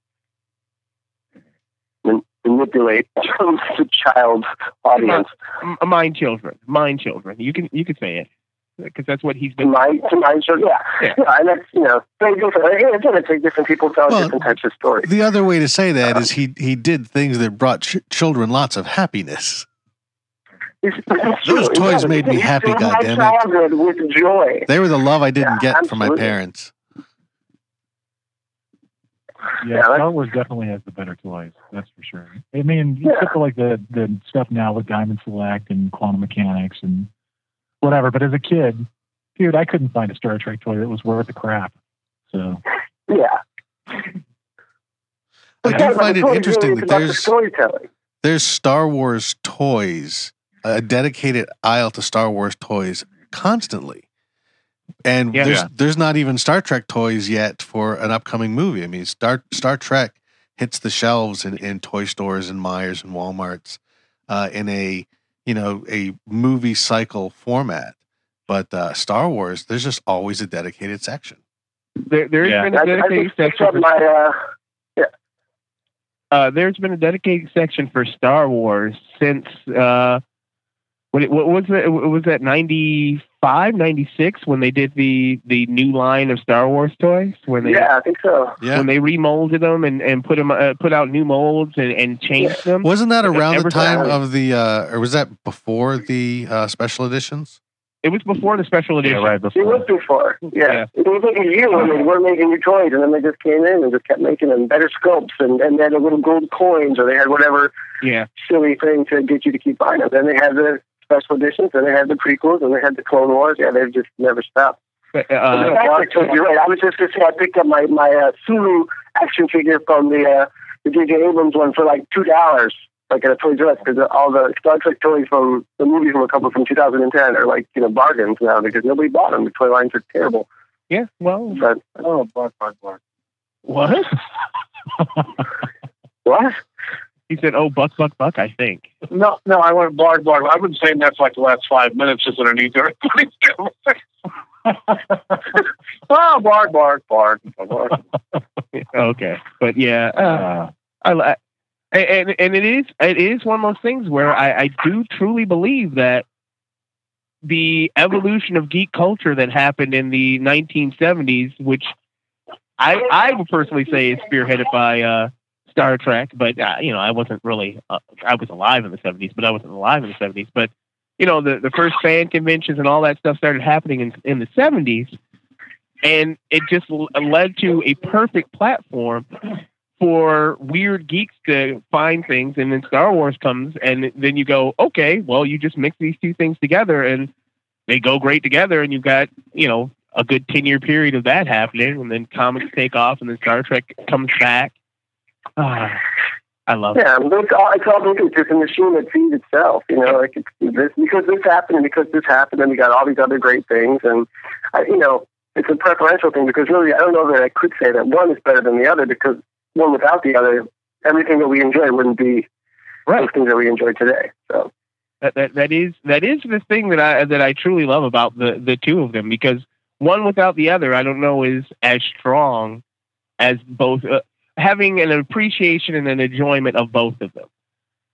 manipulate the child audience. Mind children, mind children. You can you can say it. because that's what he's been. My, to my show, yeah. yeah. yeah. And that's, you know, different, different people tell well, different types of stories. The other way to say that um, is he he did things that brought ch children lots of happiness. It's, it's Those true. toys yeah, made me happy, goddammit. My childhood with joy. They were the love I didn't yeah, get absolutely. from my parents. Yeah, yeah, Star Wars definitely has the better toys, that's for sure. I mean, yeah. except for like the, the stuff now with Diamond Select and Quantum Mechanics and whatever. But as a kid, dude, I couldn't find a Star Trek toy that was worth the crap. So yeah, I do find it interesting that there's storytelling. There's Star Wars toys, a dedicated aisle to Star Wars toys constantly. And yeah, there's yeah. there's not even Star Trek toys yet for an upcoming movie. I mean, Star Star Trek hits the shelves in, in toy stores and Meijer's and Walmart's uh, in a you know a movie cycle format. But uh, Star Wars, there's just always a dedicated section. There, there's yeah. been a dedicated I, I section. For, my, uh, yeah. uh, there's been a dedicated section for Star Wars since uh, what, what was that? Was that ninety? Five ninety six when they did the the new line of Star Wars toys when they yeah I think so yeah. when they remolded them and and put them uh, put out new molds and, and changed yeah. them. Wasn't that around the time started. of the uh, or was that before the uh, special editions? It was before the special edition. Yeah, right before. It was before. Yeah. yeah, it was like a year when they were making new toys, and then they just came in and just kept making them better sculpts, and and they had the little gold coins, or they had whatever yeah silly thing to get you to keep buying them. Then they had the special editions, and they had the prequels, and they had the Clone Wars. Yeah, they've just never stopped. But, uh, but uh, actually, you're right. I was just going to say I picked up my my uh, Sulu action figure from the uh, the J J Abrams one for like two dollars, like at a Toys R Us, because all the Star Trek toys from the movies were a couple from two thousand ten are like you know bargains now because nobody bought them. The toy lines are terrible. Yeah, well, but, oh, bark, bark, bark. What? What? He said, "Oh, buck, buck, buck." I think. No, no, I went blog, blog. I've been saying that for like the last five minutes, just underneath there. Oh, blog, blog, blog, blog. Okay, but yeah, uh, I, I and and it is it is one of those things where I, I do truly believe that the evolution of geek culture that happened in the nineteen seventies, which I I would personally say is spearheaded by. Uh, Star Trek, but uh, you know, I wasn't really. Uh, I was alive in the seventies, but I wasn't alive in the seventies. But you know, the the first fan conventions and all that stuff started happening in in the seventies, and it just led to a perfect platform for weird geeks to find things. And then Star Wars comes, and then you go, okay, well, you just mix these two things together, and they go great together. And you've got you know a good ten year period of that happening, and then comics take off, and then Star Trek comes back. Oh, I love yeah, it. Yeah, it's all, it's all it's just a machine that feeds itself, you know, like it's this, because this happened and because this happened and we got all these other great things. And, I, you know, it's a preferential thing because really I don't know that I could say that one is better than the other because one without the other, everything that we enjoy wouldn't be right. those things that we enjoy today. So that, that, that is that is the thing that I, that I truly love about the, the two of them because one without the other, I don't know, is as strong as both... Uh, having an appreciation and an enjoyment of both of them.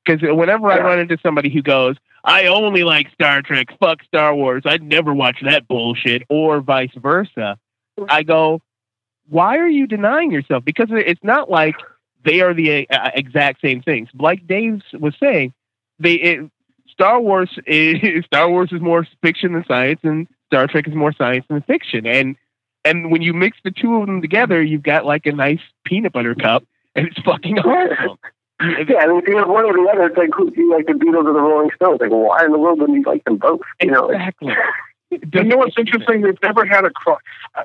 Because whenever yeah. I run into somebody who goes, I only like Star Trek, fuck Star Wars, I'd never watch that bullshit, or vice versa, I go, why are you denying yourself? Because it's not like they are the uh, exact same things. Like Dave was saying, they it, Star Wars is, Star Wars is more fiction than science, and Star Trek is more science than fiction. And And when you mix the two of them together, you've got like a nice peanut butter cup, and it's fucking awesome. Yeah, and if you have one or the other, it's like, who do you like, the Beatles or the Rolling Stones? Like, why in the world wouldn't you like them both? You exactly. Know, like, you know what's interesting? They've never had a cross. Uh,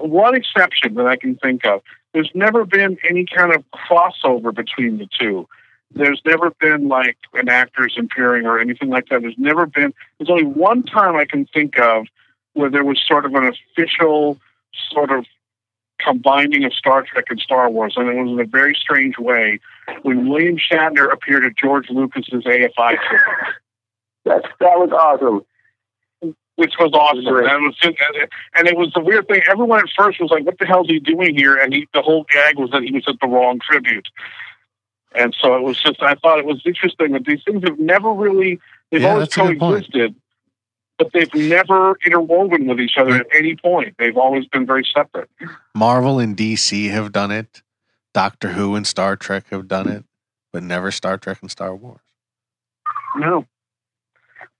one exception that I can think of. There's never been any kind of crossover between the two. There's never been like an actor's appearing or anything like that. There's never been. There's only one time I can think of where there was sort of an official sort of combining of Star Trek and Star Wars, and it was in a very strange way when William Shatner appeared at George Lucas's A F I show. That that was awesome. Which was awesome. That was and, and it was the weird thing. Everyone at first was like, "What the hell is he doing here?" And he, the whole gag was that he was at the wrong tribute. And so it was just. I thought it was interesting that these things have never really. They've yeah, always coexisted. but they've never interwoven with each other at any point. They've always been very separate. Marvel and D C have done it. Doctor Who and Star Trek have done it, but never Star Trek and Star Wars. No.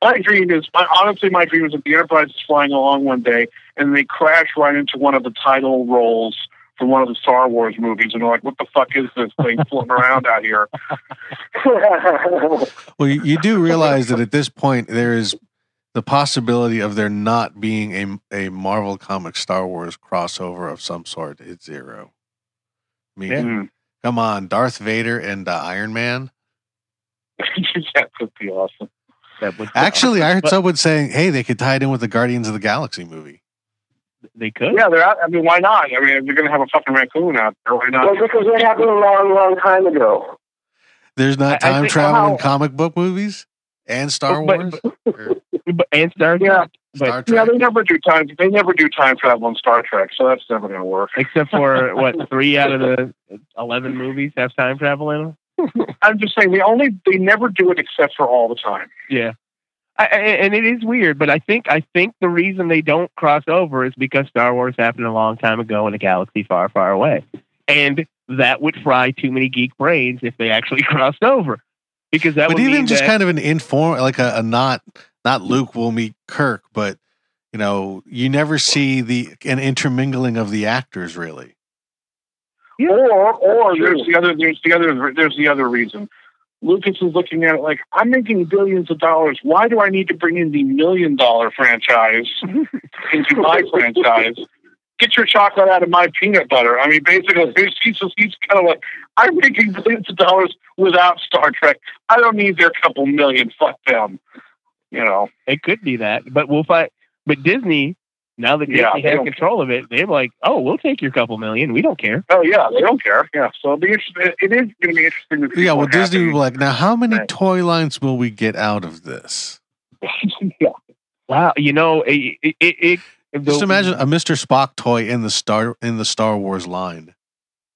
My dream is, my, honestly, my dream is that the Enterprise is flying along one day and they crash right into one of the title roles from one of the Star Wars movies, and they're like, what the fuck is this thing floating around out here? Well, you, you do realize that at this point there is the possibility of there not being a, a Marvel Comics Star Wars crossover of some sort. It's zero. I mean, yeah. Come on, Darth Vader and uh, Iron Man? That would be awesome. That would Actually, awesome. I heard but, someone saying, hey, they could tie it in with the Guardians of the Galaxy movie. They could? Yeah, they're out. I mean, why not? I mean, they're going to have a fucking raccoon out there. Why not? Well, because that happened a long, long time ago. There's not time travel how, in comic book movies? And Star but, Wars? But, or, and Star Trek? Yeah. But, Star Trek. Yeah, they never do time. They never do time travel in Star Trek, so that's never going to work. Except for what three out of the eleven movies have time travel in them. I'm just saying they only they never do it except for all the time. Yeah, I, and it is weird, but I think I think the reason they don't cross over is because Star Wars happened a long time ago in a galaxy far, far away, and that would fry too many geek brains if they actually crossed over. Because that but would even just that, kind of an informal, like a, a not. Not Luke will meet Kirk, but you know, you never see the an intermingling of the actors really. Yeah. Or, or there's the other, there's the other, there's the other reason. Lucas is looking at it like, I'm making billions of dollars. Why do I need to bring in the million dollar franchise into my franchise? Get your chocolate out of my peanut butter. I mean, basically, he's, he's kind of like, I'm making billions of dollars without Star Trek. I don't need their couple million. Fuck them. You know, it could be that, but we'll find. But Disney, now that Disney yeah, has control of it, they're like, "Oh, we'll take your couple million. We don't care." Oh yeah, they don't care. Yeah, so it'll be interesting. It is going to be interesting. To see yeah, well, Disney will be like, "Now, how many right. toy lines will we get out of this?" Yeah. Wow, you know, it. it, it, it just the, imagine a Mister Spock toy in the Star in the Star Wars line.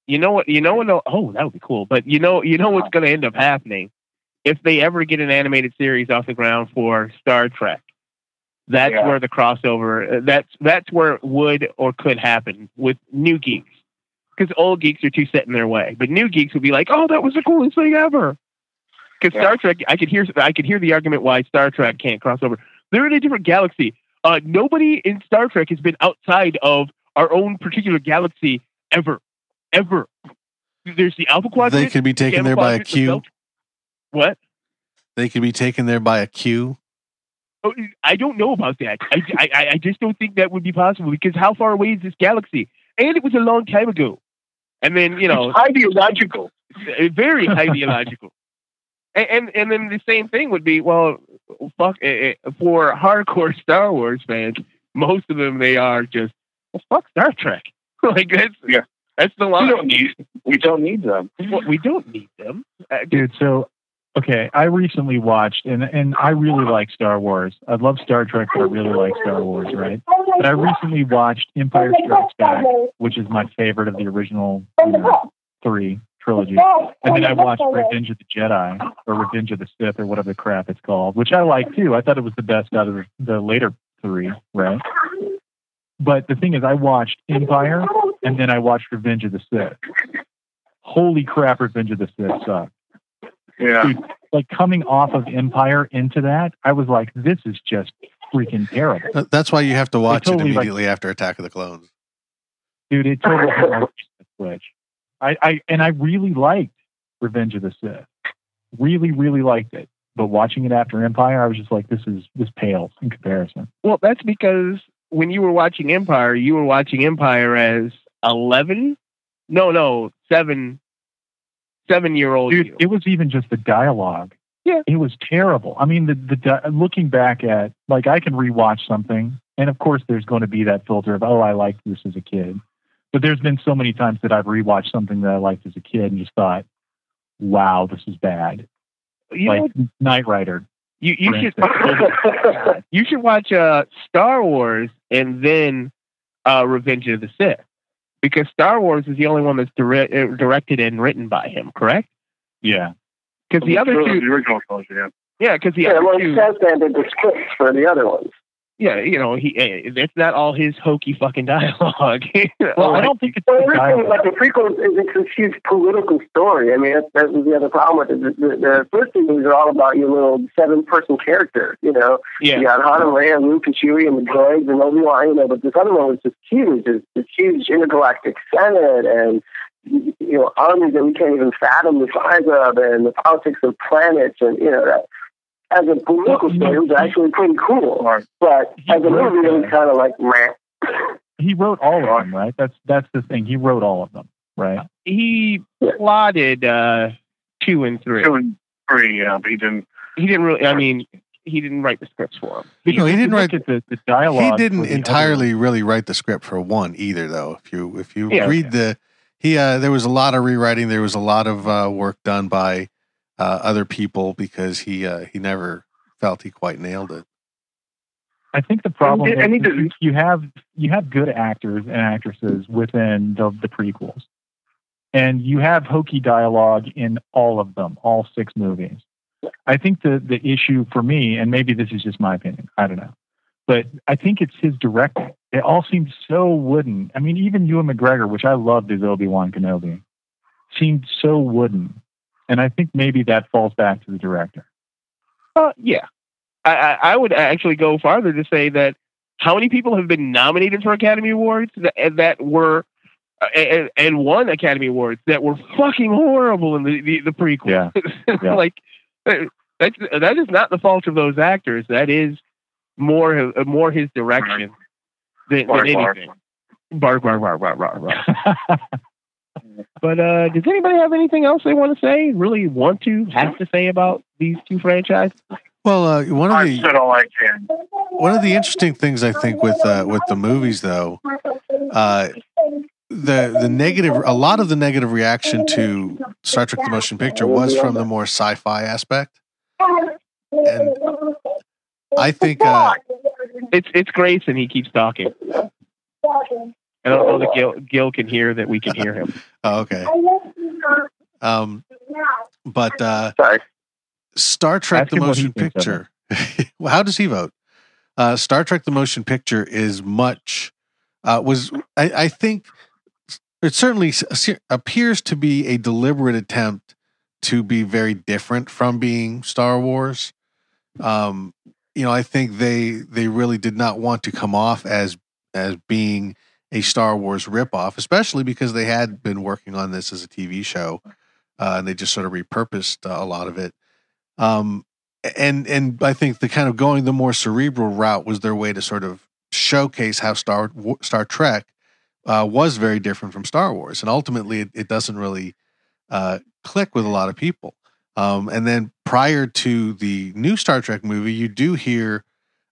You know what? You know what? Oh, that would be cool. But you know, you know what's going to end up happening. If they ever get an animated series off the ground for Star Trek, that's yeah. where the crossover, that's that's where it would or could happen with new geeks. Because old geeks are too set in their way. But new geeks would be like, oh, that was the coolest thing ever. Because yeah. Star Trek, I could hear I could hear the argument why Star Trek can't cross over. They're in a different galaxy. Uh, nobody in Star Trek has been outside of our own particular galaxy ever. Ever. There's the Alpha Quadrant. They could be taken the there by a cube. What? They could be taken there by a queue? Oh, I don't know about that. I, I, I just don't think that would be possible because how far away is this galaxy? And it was a long time ago. And then, you know... It's ideological. Very ideological. And, and and then the same thing would be, well, fuck, for hardcore Star Wars fans, most of them, they are just, well, fuck Star Trek. Like, that's... Yeah. That's the line. We don't need, we don't need them. Well, we don't need them. Dude, so... Okay, I recently watched, and, and I really like Star Wars. I love Star Trek, but I really like Star Wars, right? But I recently watched Empire Strikes Back, which is my favorite of the original you know, three trilogy. And then I watched Revenge of the Jedi, or Revenge of the Sith, or whatever the crap it's called, which I like, too. I thought it was the best out of the later three, right? But the thing is, I watched Empire, and then I watched Revenge of the Sith. Holy crap, Revenge of the Sith sucked. Yeah, dude, like coming off of Empire into that, I was like, "This is just freaking terrible." That's why you have to watch totally it immediately like, after Attack of the Clones. Dude, it totally switch. I, I and I really liked Revenge of the Sith. Really, really liked it. But watching it after Empire, I was just like, "This is this pales in comparison." Well, that's because when you were watching Empire, you were watching Empire as eleven. No, no, seven. Seven-year-old Dude, you. It was even just the dialogue. Yeah. It was terrible. I mean, the the di- looking back at, like, I can rewatch something, and of course there's going to be that filter of, oh, I liked this as a kid. But there's been so many times that I've rewatched something that I liked as a kid and just thought, wow, this is bad. You like, know, Knight Rider. You you should, you should watch uh, Star Wars and then uh, Revenge of the Sith. Because Star Wars is the only one that's dire- directed and written by him, correct? Yeah. Because the other two... The original trilogy, yeah. Yeah, because the yeah, other well, two... Yeah, well, he says that in the scripts for the other ones. Yeah, you know, he it's not all his hokey fucking dialogue. Well, like, I don't think it's well, originally, like the prequel is it's this huge political story. I mean, that, that was the other problem with it. The, the, the first two movies are all about your little seven-person character, you know. Yeah. You got Han and Leia, Luke and Chewie, and the droids, and Obi-Wan, you know, but this other one was just huge. This, this huge intergalactic senate and, you know, armies that we can't even fathom the size of, and the politics of planets, and, you know, that. As a political well, story, it was actually pretty cool. But as a movie, it was kind of like, meh. He wrote all of them, right? That's that's the thing. He wrote all of them, right? He yeah. plotted uh, two and three. Two and three, yeah. But he didn't... He didn't really... I mean, he didn't write the scripts for them. He, no, he didn't he write... The, the dialogue. He didn't entirely really write the script for one either, though. If you if you yeah, read okay. the... he uh, there was a lot of rewriting. There was a lot of uh, work done by... Uh, other people because he uh, he never felt he quite nailed it. I think the problem and, and is you have you have good actors and actresses within the, the prequels, and you have hokey dialogue in all of them, all six movies. I think the the issue for me, and maybe this is just my opinion, I don't know, but I think it's his directing. It all seems so wooden. I mean, even Ewan McGregor, which I loved as Obi-Wan Kenobi, seemed so wooden. And I think maybe that falls back to the director. Uh, yeah. I, I, I would actually go farther to say that how many people have been nominated for Academy Awards that, that were, and, and won Academy Awards that were fucking horrible in the, the, the prequel. Yeah. Yeah. Like, that's, that is not the fault of those actors. That is more, more his direction than, bark, than anything. Bark, bark, bark, bark, bark, bark. But uh, does anybody have anything else they want to say? Really want to have to say about these two franchises? Well, uh, one of the I said all I can. One of the interesting things I think with uh, with the movies, though, uh, the the negative a lot of the negative reaction to Star Trek: The Motion Picture was from the more sci-fi aspect, and I think uh, it's it's Grayson. He keeps talking. I don't know that Gil, Gil can hear that we can hear him. Oh, okay. Um, but uh, Sorry. Star Trek: The Motion Picture. Well, how does he vote? Uh, Star Trek: The Motion Picture is much uh, was I, I think it certainly appears to be a deliberate attempt to be very different from being Star Wars. Um, you know, I think they they really did not want to come off as as being a Star Wars ripoff, especially because they had been working on this as a T V show, uh, and they just sort of repurposed uh, a lot of it. Um, and and I think the kind of going the more cerebral route was their way to sort of showcase how Star Star Trek uh, was very different from Star Wars, and ultimately it, it doesn't really uh, click with a lot of people. Um, and then prior to the new Star Trek movie, you do hear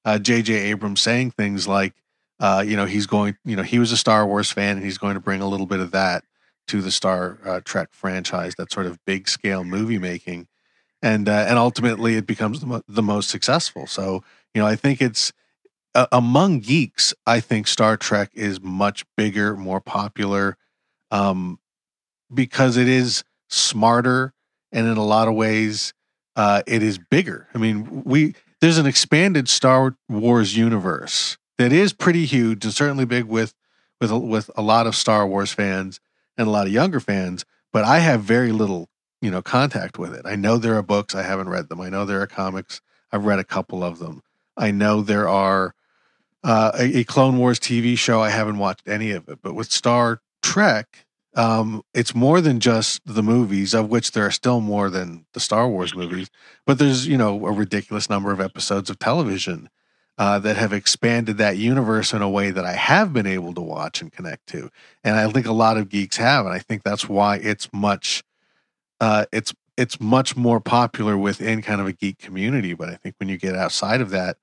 uh, J J. Abrams saying things like, Uh, you know, he's going, you know, he was a Star Wars fan and he's going to bring a little bit of that to the Star uh, Trek franchise, that sort of big scale movie making. And, uh, and ultimately it becomes the, mo- the most successful. So, you know, I think it's uh, among geeks, I think Star Trek is much bigger, more popular um, because it is smarter. And in a lot of ways uh, it is bigger. I mean, we, there's an expanded Star Wars universe that is pretty huge and certainly big with, with, with a lot of Star Wars fans and a lot of younger fans, but I have very little, you know, contact with it. I know there are books. I haven't read them. I know there are comics. I've read a couple of them. I know there are uh, a, a Clone Wars T V show. I haven't watched any of it, but with Star Trek, um, it's more than just the movies, of which there are still more than the Star Wars movies, but there's, you know, a ridiculous number of episodes of television Uh, that have expanded that universe in a way that I have been able to watch and connect to. And I think a lot of geeks have, and I think that's why it's much, uh, it's, it's much more popular within kind of a geek community. But I think when you get outside of that,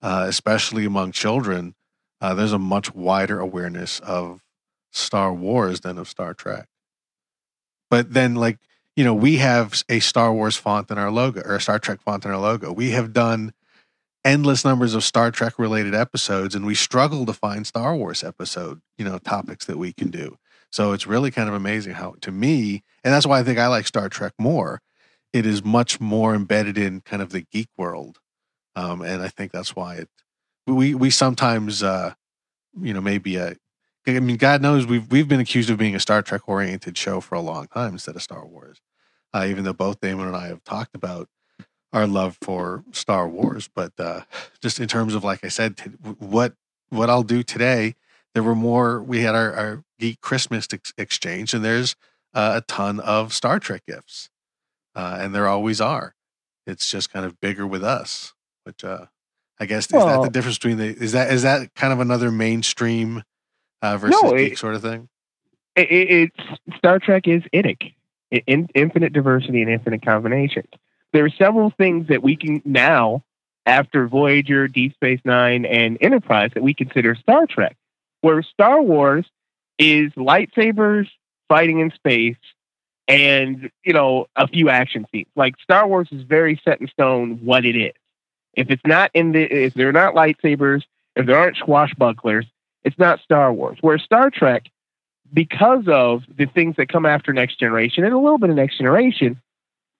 uh, especially among children, uh, there's a much wider awareness of Star Wars than of Star Trek. But then, like, you know, we have a Star Wars font in our logo, or a Star Trek font in our logo. We have done endless numbers of Star Trek related episodes, and we struggle to find Star Wars episode, you know, topics that we can do. So it's really kind of amazing how, to me, and that's why I think I like Star Trek more. It is much more embedded in kind of the geek world. Um, and I think that's why it we we sometimes uh, you know maybe a I mean God knows we've we've been accused of being a Star Trek oriented show for a long time instead of Star Wars, uh, even though both Damon and I have talked about our love for Star Wars. But uh, just in terms of, like I said, t- what what I'll do today, there were more. We had our, our Geek Christmas ex- exchange, and there's uh, a ton of Star Trek gifts, uh, and there always are. It's just kind of bigger with us, which uh, I guess well, is that the difference between the is that is that kind of another mainstream uh, versus no, geek it, sort of thing? It, it, it's Star Trek is I D I C, in, infinite diversity and infinite combinations. There are several things that we can now, after Voyager, Deep Space Nine, and Enterprise, that we consider Star Trek, where Star Wars is lightsabers, fighting in space, and, you know, a few action scenes. Like, Star Wars is very set in stone what it is. If it's not in the, if they're not lightsabers, if there aren't swashbucklers, it's not Star Wars. Where Star Trek, because of the things that come after Next Generation and a little bit of Next Generation,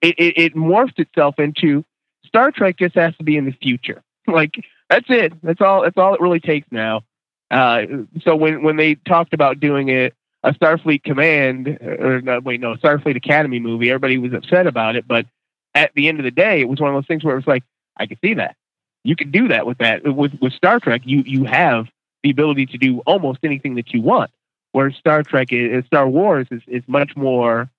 It, it, it morphed itself into Star Trek just has to be in the future. Like, that's it. That's all. That's all it really takes now. Uh, so when, when they talked about doing a, a Starfleet Command or no, wait, no Starfleet Academy movie, everybody was upset about it. But at the end of the day, it was one of those things where it was like, I could see that. You could do that with that with with Star Trek. You you have the ability to do almost anything that you want. Whereas Star Trek is Star Wars is, is much more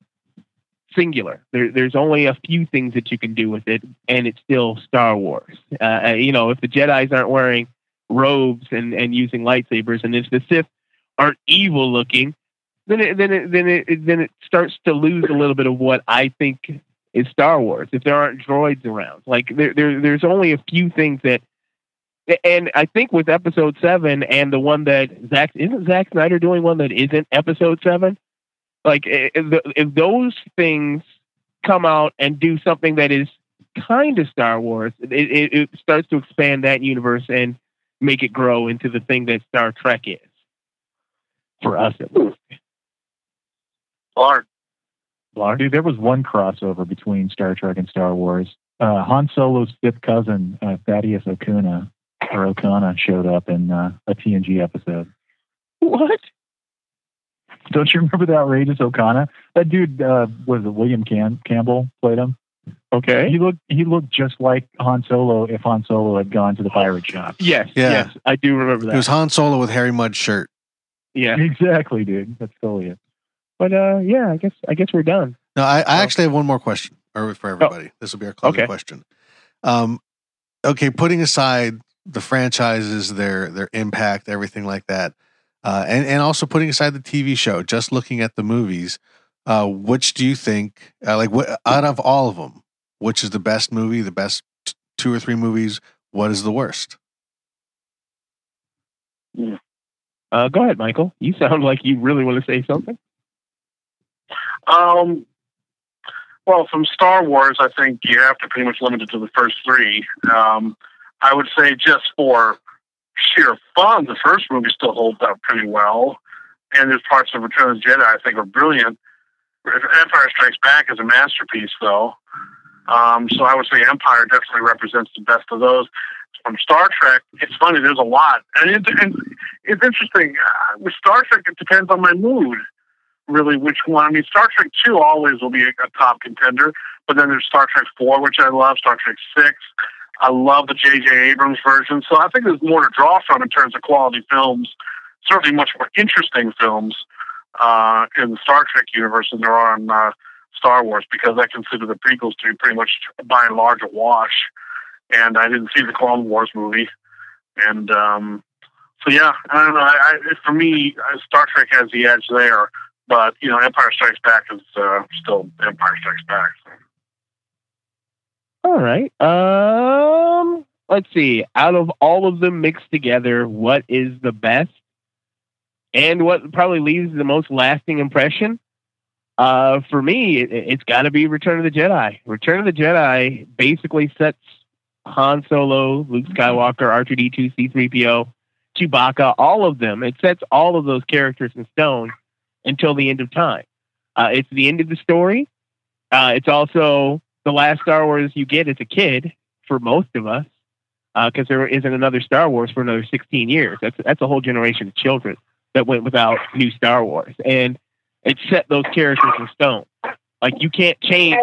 singular. There, there's only a few things that you can do with it, and it's still Star Wars. Uh, you know, if the Jedis aren't wearing robes and, and using lightsabers, and if the Sith aren't evil looking, then it, then it, then it then it starts to lose a little bit of what I think is Star Wars. If there aren't droids around, like there, there there's only a few things that, and I think with Episode Seven and the one that Zack isn't Zack Snyder doing one that isn't Episode Seven. Like, if those things come out and do something that is kind of Star Wars, it, it starts to expand that universe and make it grow into the thing that Star Trek is. For us, at least. Blarg. Blarg. Dude, there was one crossover between Star Trek and Star Wars. Uh, Han Solo's fifth cousin, uh, Thaddeus Okuna, or Okana, showed up in uh, a T N G episode. What? Don't you remember the outrageous Okana? That dude uh, was it William Cam- Campbell played him. Okay, he looked he looked just like Han Solo if Han Solo had gone to the pirate shop. Yes, yeah. yes, I do remember that. It was Han Solo with Harry Mudd shirt. Yeah, exactly, dude. That's totally it. But uh, yeah, I guess I guess we're done. No, I, I so. actually have one more question, or for everybody. Oh. This will be our closing okay. question. Um, okay, putting aside the franchises, their their impact, everything like that. Uh, and, and also putting aside the T V show, just looking at the movies, uh, which do you think, uh, like what, out of all of them, which is the best movie, the best t- two or three movies, what is the worst? Uh, go ahead, Michael. You sound like you really want to say something. Um, well, from Star Wars, I think you have to pretty much limit it to the first three. Um, I would say just for sheer fun, the first movie still holds up pretty well, and there's parts of Return of the Jedi I think are brilliant. Empire Strikes Back is a masterpiece, though. Um, so I would say Empire definitely represents the best of those. From Star Trek, it's funny, there's a lot. And, it, and it's interesting. Uh, with Star Trek, it depends on my mood, really, which one. I mean, Star Trek two always will be a, a top contender, but then there's Star Trek four, which I love, Star Trek six. I love the J J. Abrams version, so I think there's more to draw from in terms of quality films, certainly much more interesting films uh, in the Star Trek universe than there are in uh, Star Wars, because I consider the prequels to be pretty much, by and large, a wash, and I didn't see the Clone Wars movie, and um, so yeah, I don't know, I, I, for me, Star Trek has the edge there, but, you know, Empire Strikes Back is uh, still Empire Strikes Back, so. All right. Um, let's see. Out of all of them mixed together, what is the best? And what probably leaves the most lasting impression? Uh, for me, it, it's got to be Return of the Jedi. Return of the Jedi basically sets Han Solo, Luke Skywalker, R two D two, C three P O, Chewbacca, all of them. It sets all of those characters in stone until the end of time. Uh, it's the end of the story. Uh, it's also the last Star Wars you get as a kid for most of us. because uh, there isn't another Star Wars for another sixteen years. That's that's a whole generation of children that went without new Star Wars, and it set those characters in stone. Like, you can't change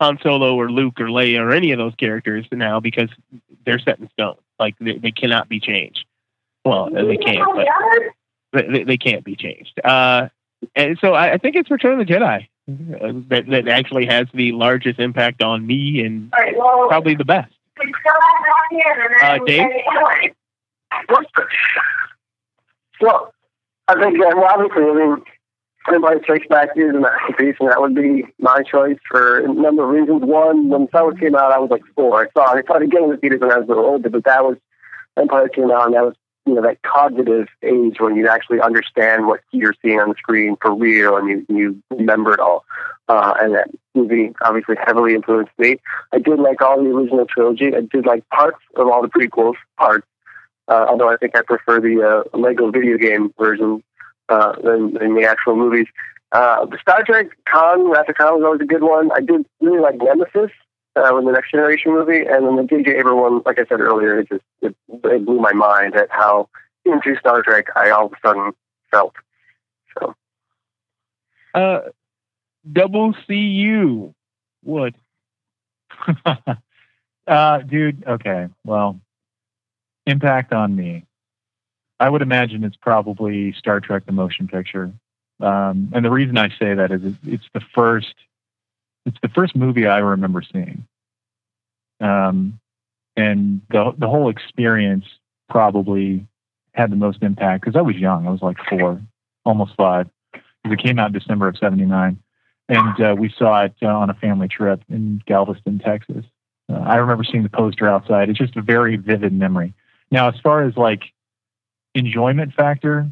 Han Solo or Luke or Leia or any of those characters now because they're set in stone. Like, they, they cannot be changed. Well, they can't, but they, they can't be changed. Uh, and so I, I think it's Return of the Jedi uh, that, that actually has the largest impact on me, and probably the best. Uh, Dave? Well, I think that, well, obviously, I mean, everybody takes back is a masterpiece, and that would be my choice for a number of reasons. One, when Star Wars came out, I was like four. I saw it, I saw it again in the theaters when I was a little older, but that was, Empire came out, and that was, you know, that cognitive age when you actually understand what you're seeing on the screen for real, and you, you remember it all. Uh, and that movie obviously heavily influenced me. I did like all the original trilogy. I did like parts of all the prequels, parts. Uh, although I think I prefer the uh, Lego video game version uh, than, than the actual movies. Uh, the Star Trek, Con, Wrath of Khan was always a good one. I did really like Nemesis uh, in the Next Generation movie, and then the J J. Abrams one, like I said earlier, it just it, it blew my mind at how into Star Trek I all of a sudden felt. So, uh, double C U Wood. uh, dude, okay, well. Impact on me. I would imagine it's probably Star Trek, the motion picture. Um, and the reason I say that is it's the first, it's the first movie I remember seeing. Um, and the, the whole experience probably had the most impact because I was young. I was like four, almost five. It came out in December of seventy-nine. And uh, we saw it uh, on a family trip in Galveston, Texas. Uh, I remember seeing the poster outside. It's just a very vivid memory. Now, as far as like enjoyment factor,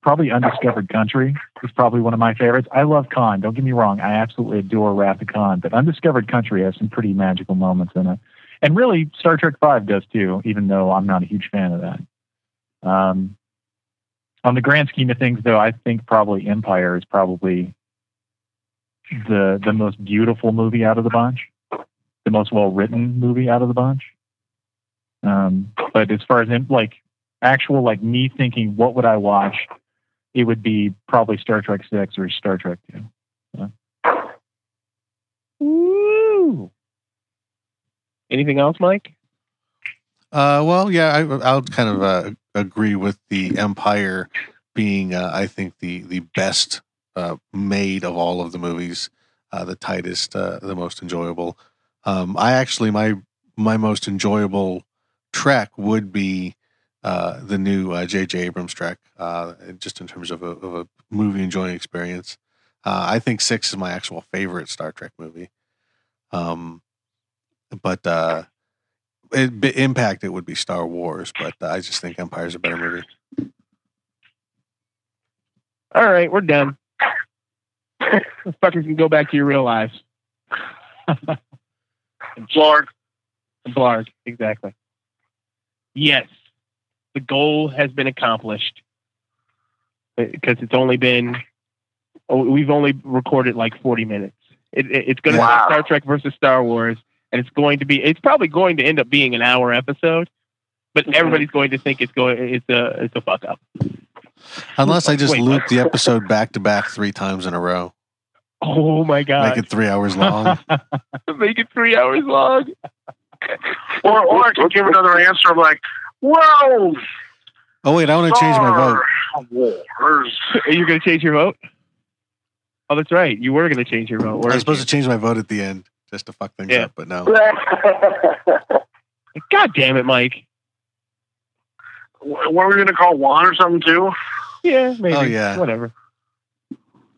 probably Undiscovered Country is probably one of my favorites. I love Khan. Don't get me wrong. I absolutely adore Wrath of Khan, but Undiscovered Country has some pretty magical moments in it. And really, Star Trek five does too, even though I'm not a huge fan of that. Um, on the grand scheme of things, though, I think probably Empire is probably the the most beautiful movie out of the bunch, the most well-written movie out of the bunch. Um, but as far as in, like actual, like me thinking, what would I watch? It would be probably Star Trek six or Star Trek two. Yeah. Ooh. Anything else, Mike? Uh, well, yeah, I, I'll kind of uh, agree with the Empire being, uh, I think the, the best uh, made of all of the movies, uh, the tightest, uh, the most enjoyable. Um, I actually, my, my most enjoyable Trek would be uh, the new uh, J J. Abrams Trek, uh, just in terms of a, of a movie enjoying experience. Uh, I think six is my actual favorite Star Trek movie. Um, but uh, it, impact, it would be Star Wars, but I just think Empire's a better movie. All right, we're done. The fuckers can go back to your real lives. Blarg. Blarg, exactly. Yes. The goal has been accomplished. Because it's only been... Oh, we've only recorded like forty minutes. It, it, it's going to wow. be Star Trek versus Star Wars. And it's going to be... It's probably going to end up being an hour episode. But mm-hmm. everybody's going to think it's going. It's a, it's a fuck up. Unless I just Wait, loop the episode back to back three times in a row. Oh my God! Make it three hours long. Make it three hours long. or, or I could give another answer of like, "Whoa!" Oh wait, I want to change my vote. Are you going to change your vote? Oh, that's right. You were going to change your vote. Where I was supposed you? to change my vote at the end just to fuck things yeah. up, but no. God damn it, Mike! What, were we going to call Juan or something too? Yeah, maybe. Oh yeah, whatever.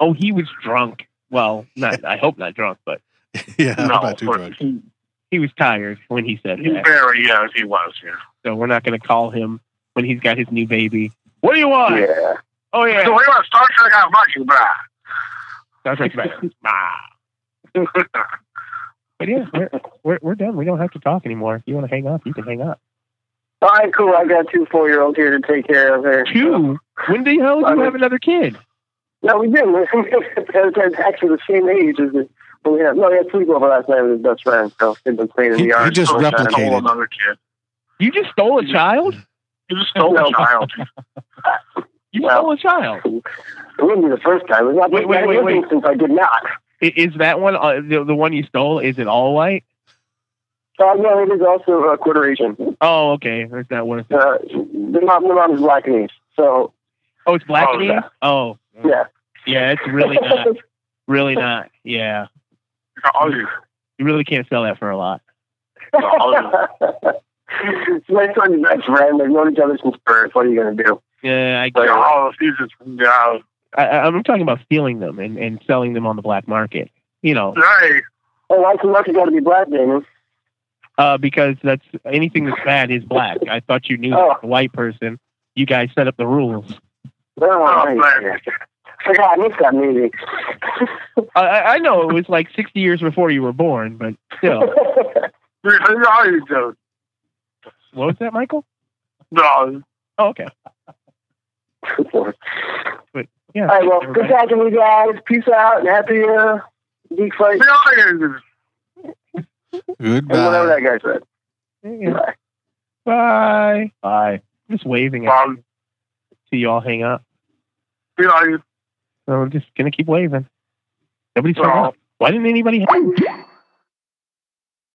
Oh, he was drunk. Well, not, I hope not drunk, but yeah, no, not too drunk. He, he was tired when he said that. Very, yeah, he was. Yeah. So we're not going to call him when he's got his new baby. What do you want? Yeah. Oh yeah. So what do you want? Star Trek out of blah. Star Trek back. But yeah, we're, we're we're done. We don't have to talk anymore. If you want to hang up, you can hang up. All right, cool. I got two four-year-olds here to take care of. Her. Two? When the hell do you have another kid? No, we didn't. They're actually the same age as the, but we have. No, he had sleepover last night with his best friend, so they've been playing in the yard. He just replicated. You just stole a child? You just stole a child. You well, stole a child. It wouldn't be the first time. It's not wait, wait, wait, wait. Since I did not. Is that one, uh, the, the one you stole, is it all white? Uh, no, it is also a quarter-Asian. Oh, okay. There's that one. Uh, the mom, the mom is Blackanese, so... Oh, it's Blackanese? Oh, yeah. oh. Yeah. Yeah, it's really not. Really not. Yeah. You really can't sell that for a lot. My son is my friend. They've known each other since birth. What are you going to do? Yeah, I get like, oh, he's just, yeah. I, I'm talking about stealing them and, and selling them on the black market. You know. Right. Oh, why do you got to be black, Damon? Uh, because that's anything that's bad is black. I thought you knew oh. that, the white person. You guys set up the rules. Oh, oh man. I forgot, I missed that movie. I, I know it was like sixty years before you were born, but still. What was that, Michael? No. Oh, okay. But, yeah, all right, well, everybody. Good talking to you guys. Peace out and happy uh, geek fight. Goodbye. And whatever that guy said. Yeah. Bye. Bye. Bye. I'm just waving at you. See you all hang up. So I'm just going to keep waving. Nobody's hung up. Why didn't anybody hang up?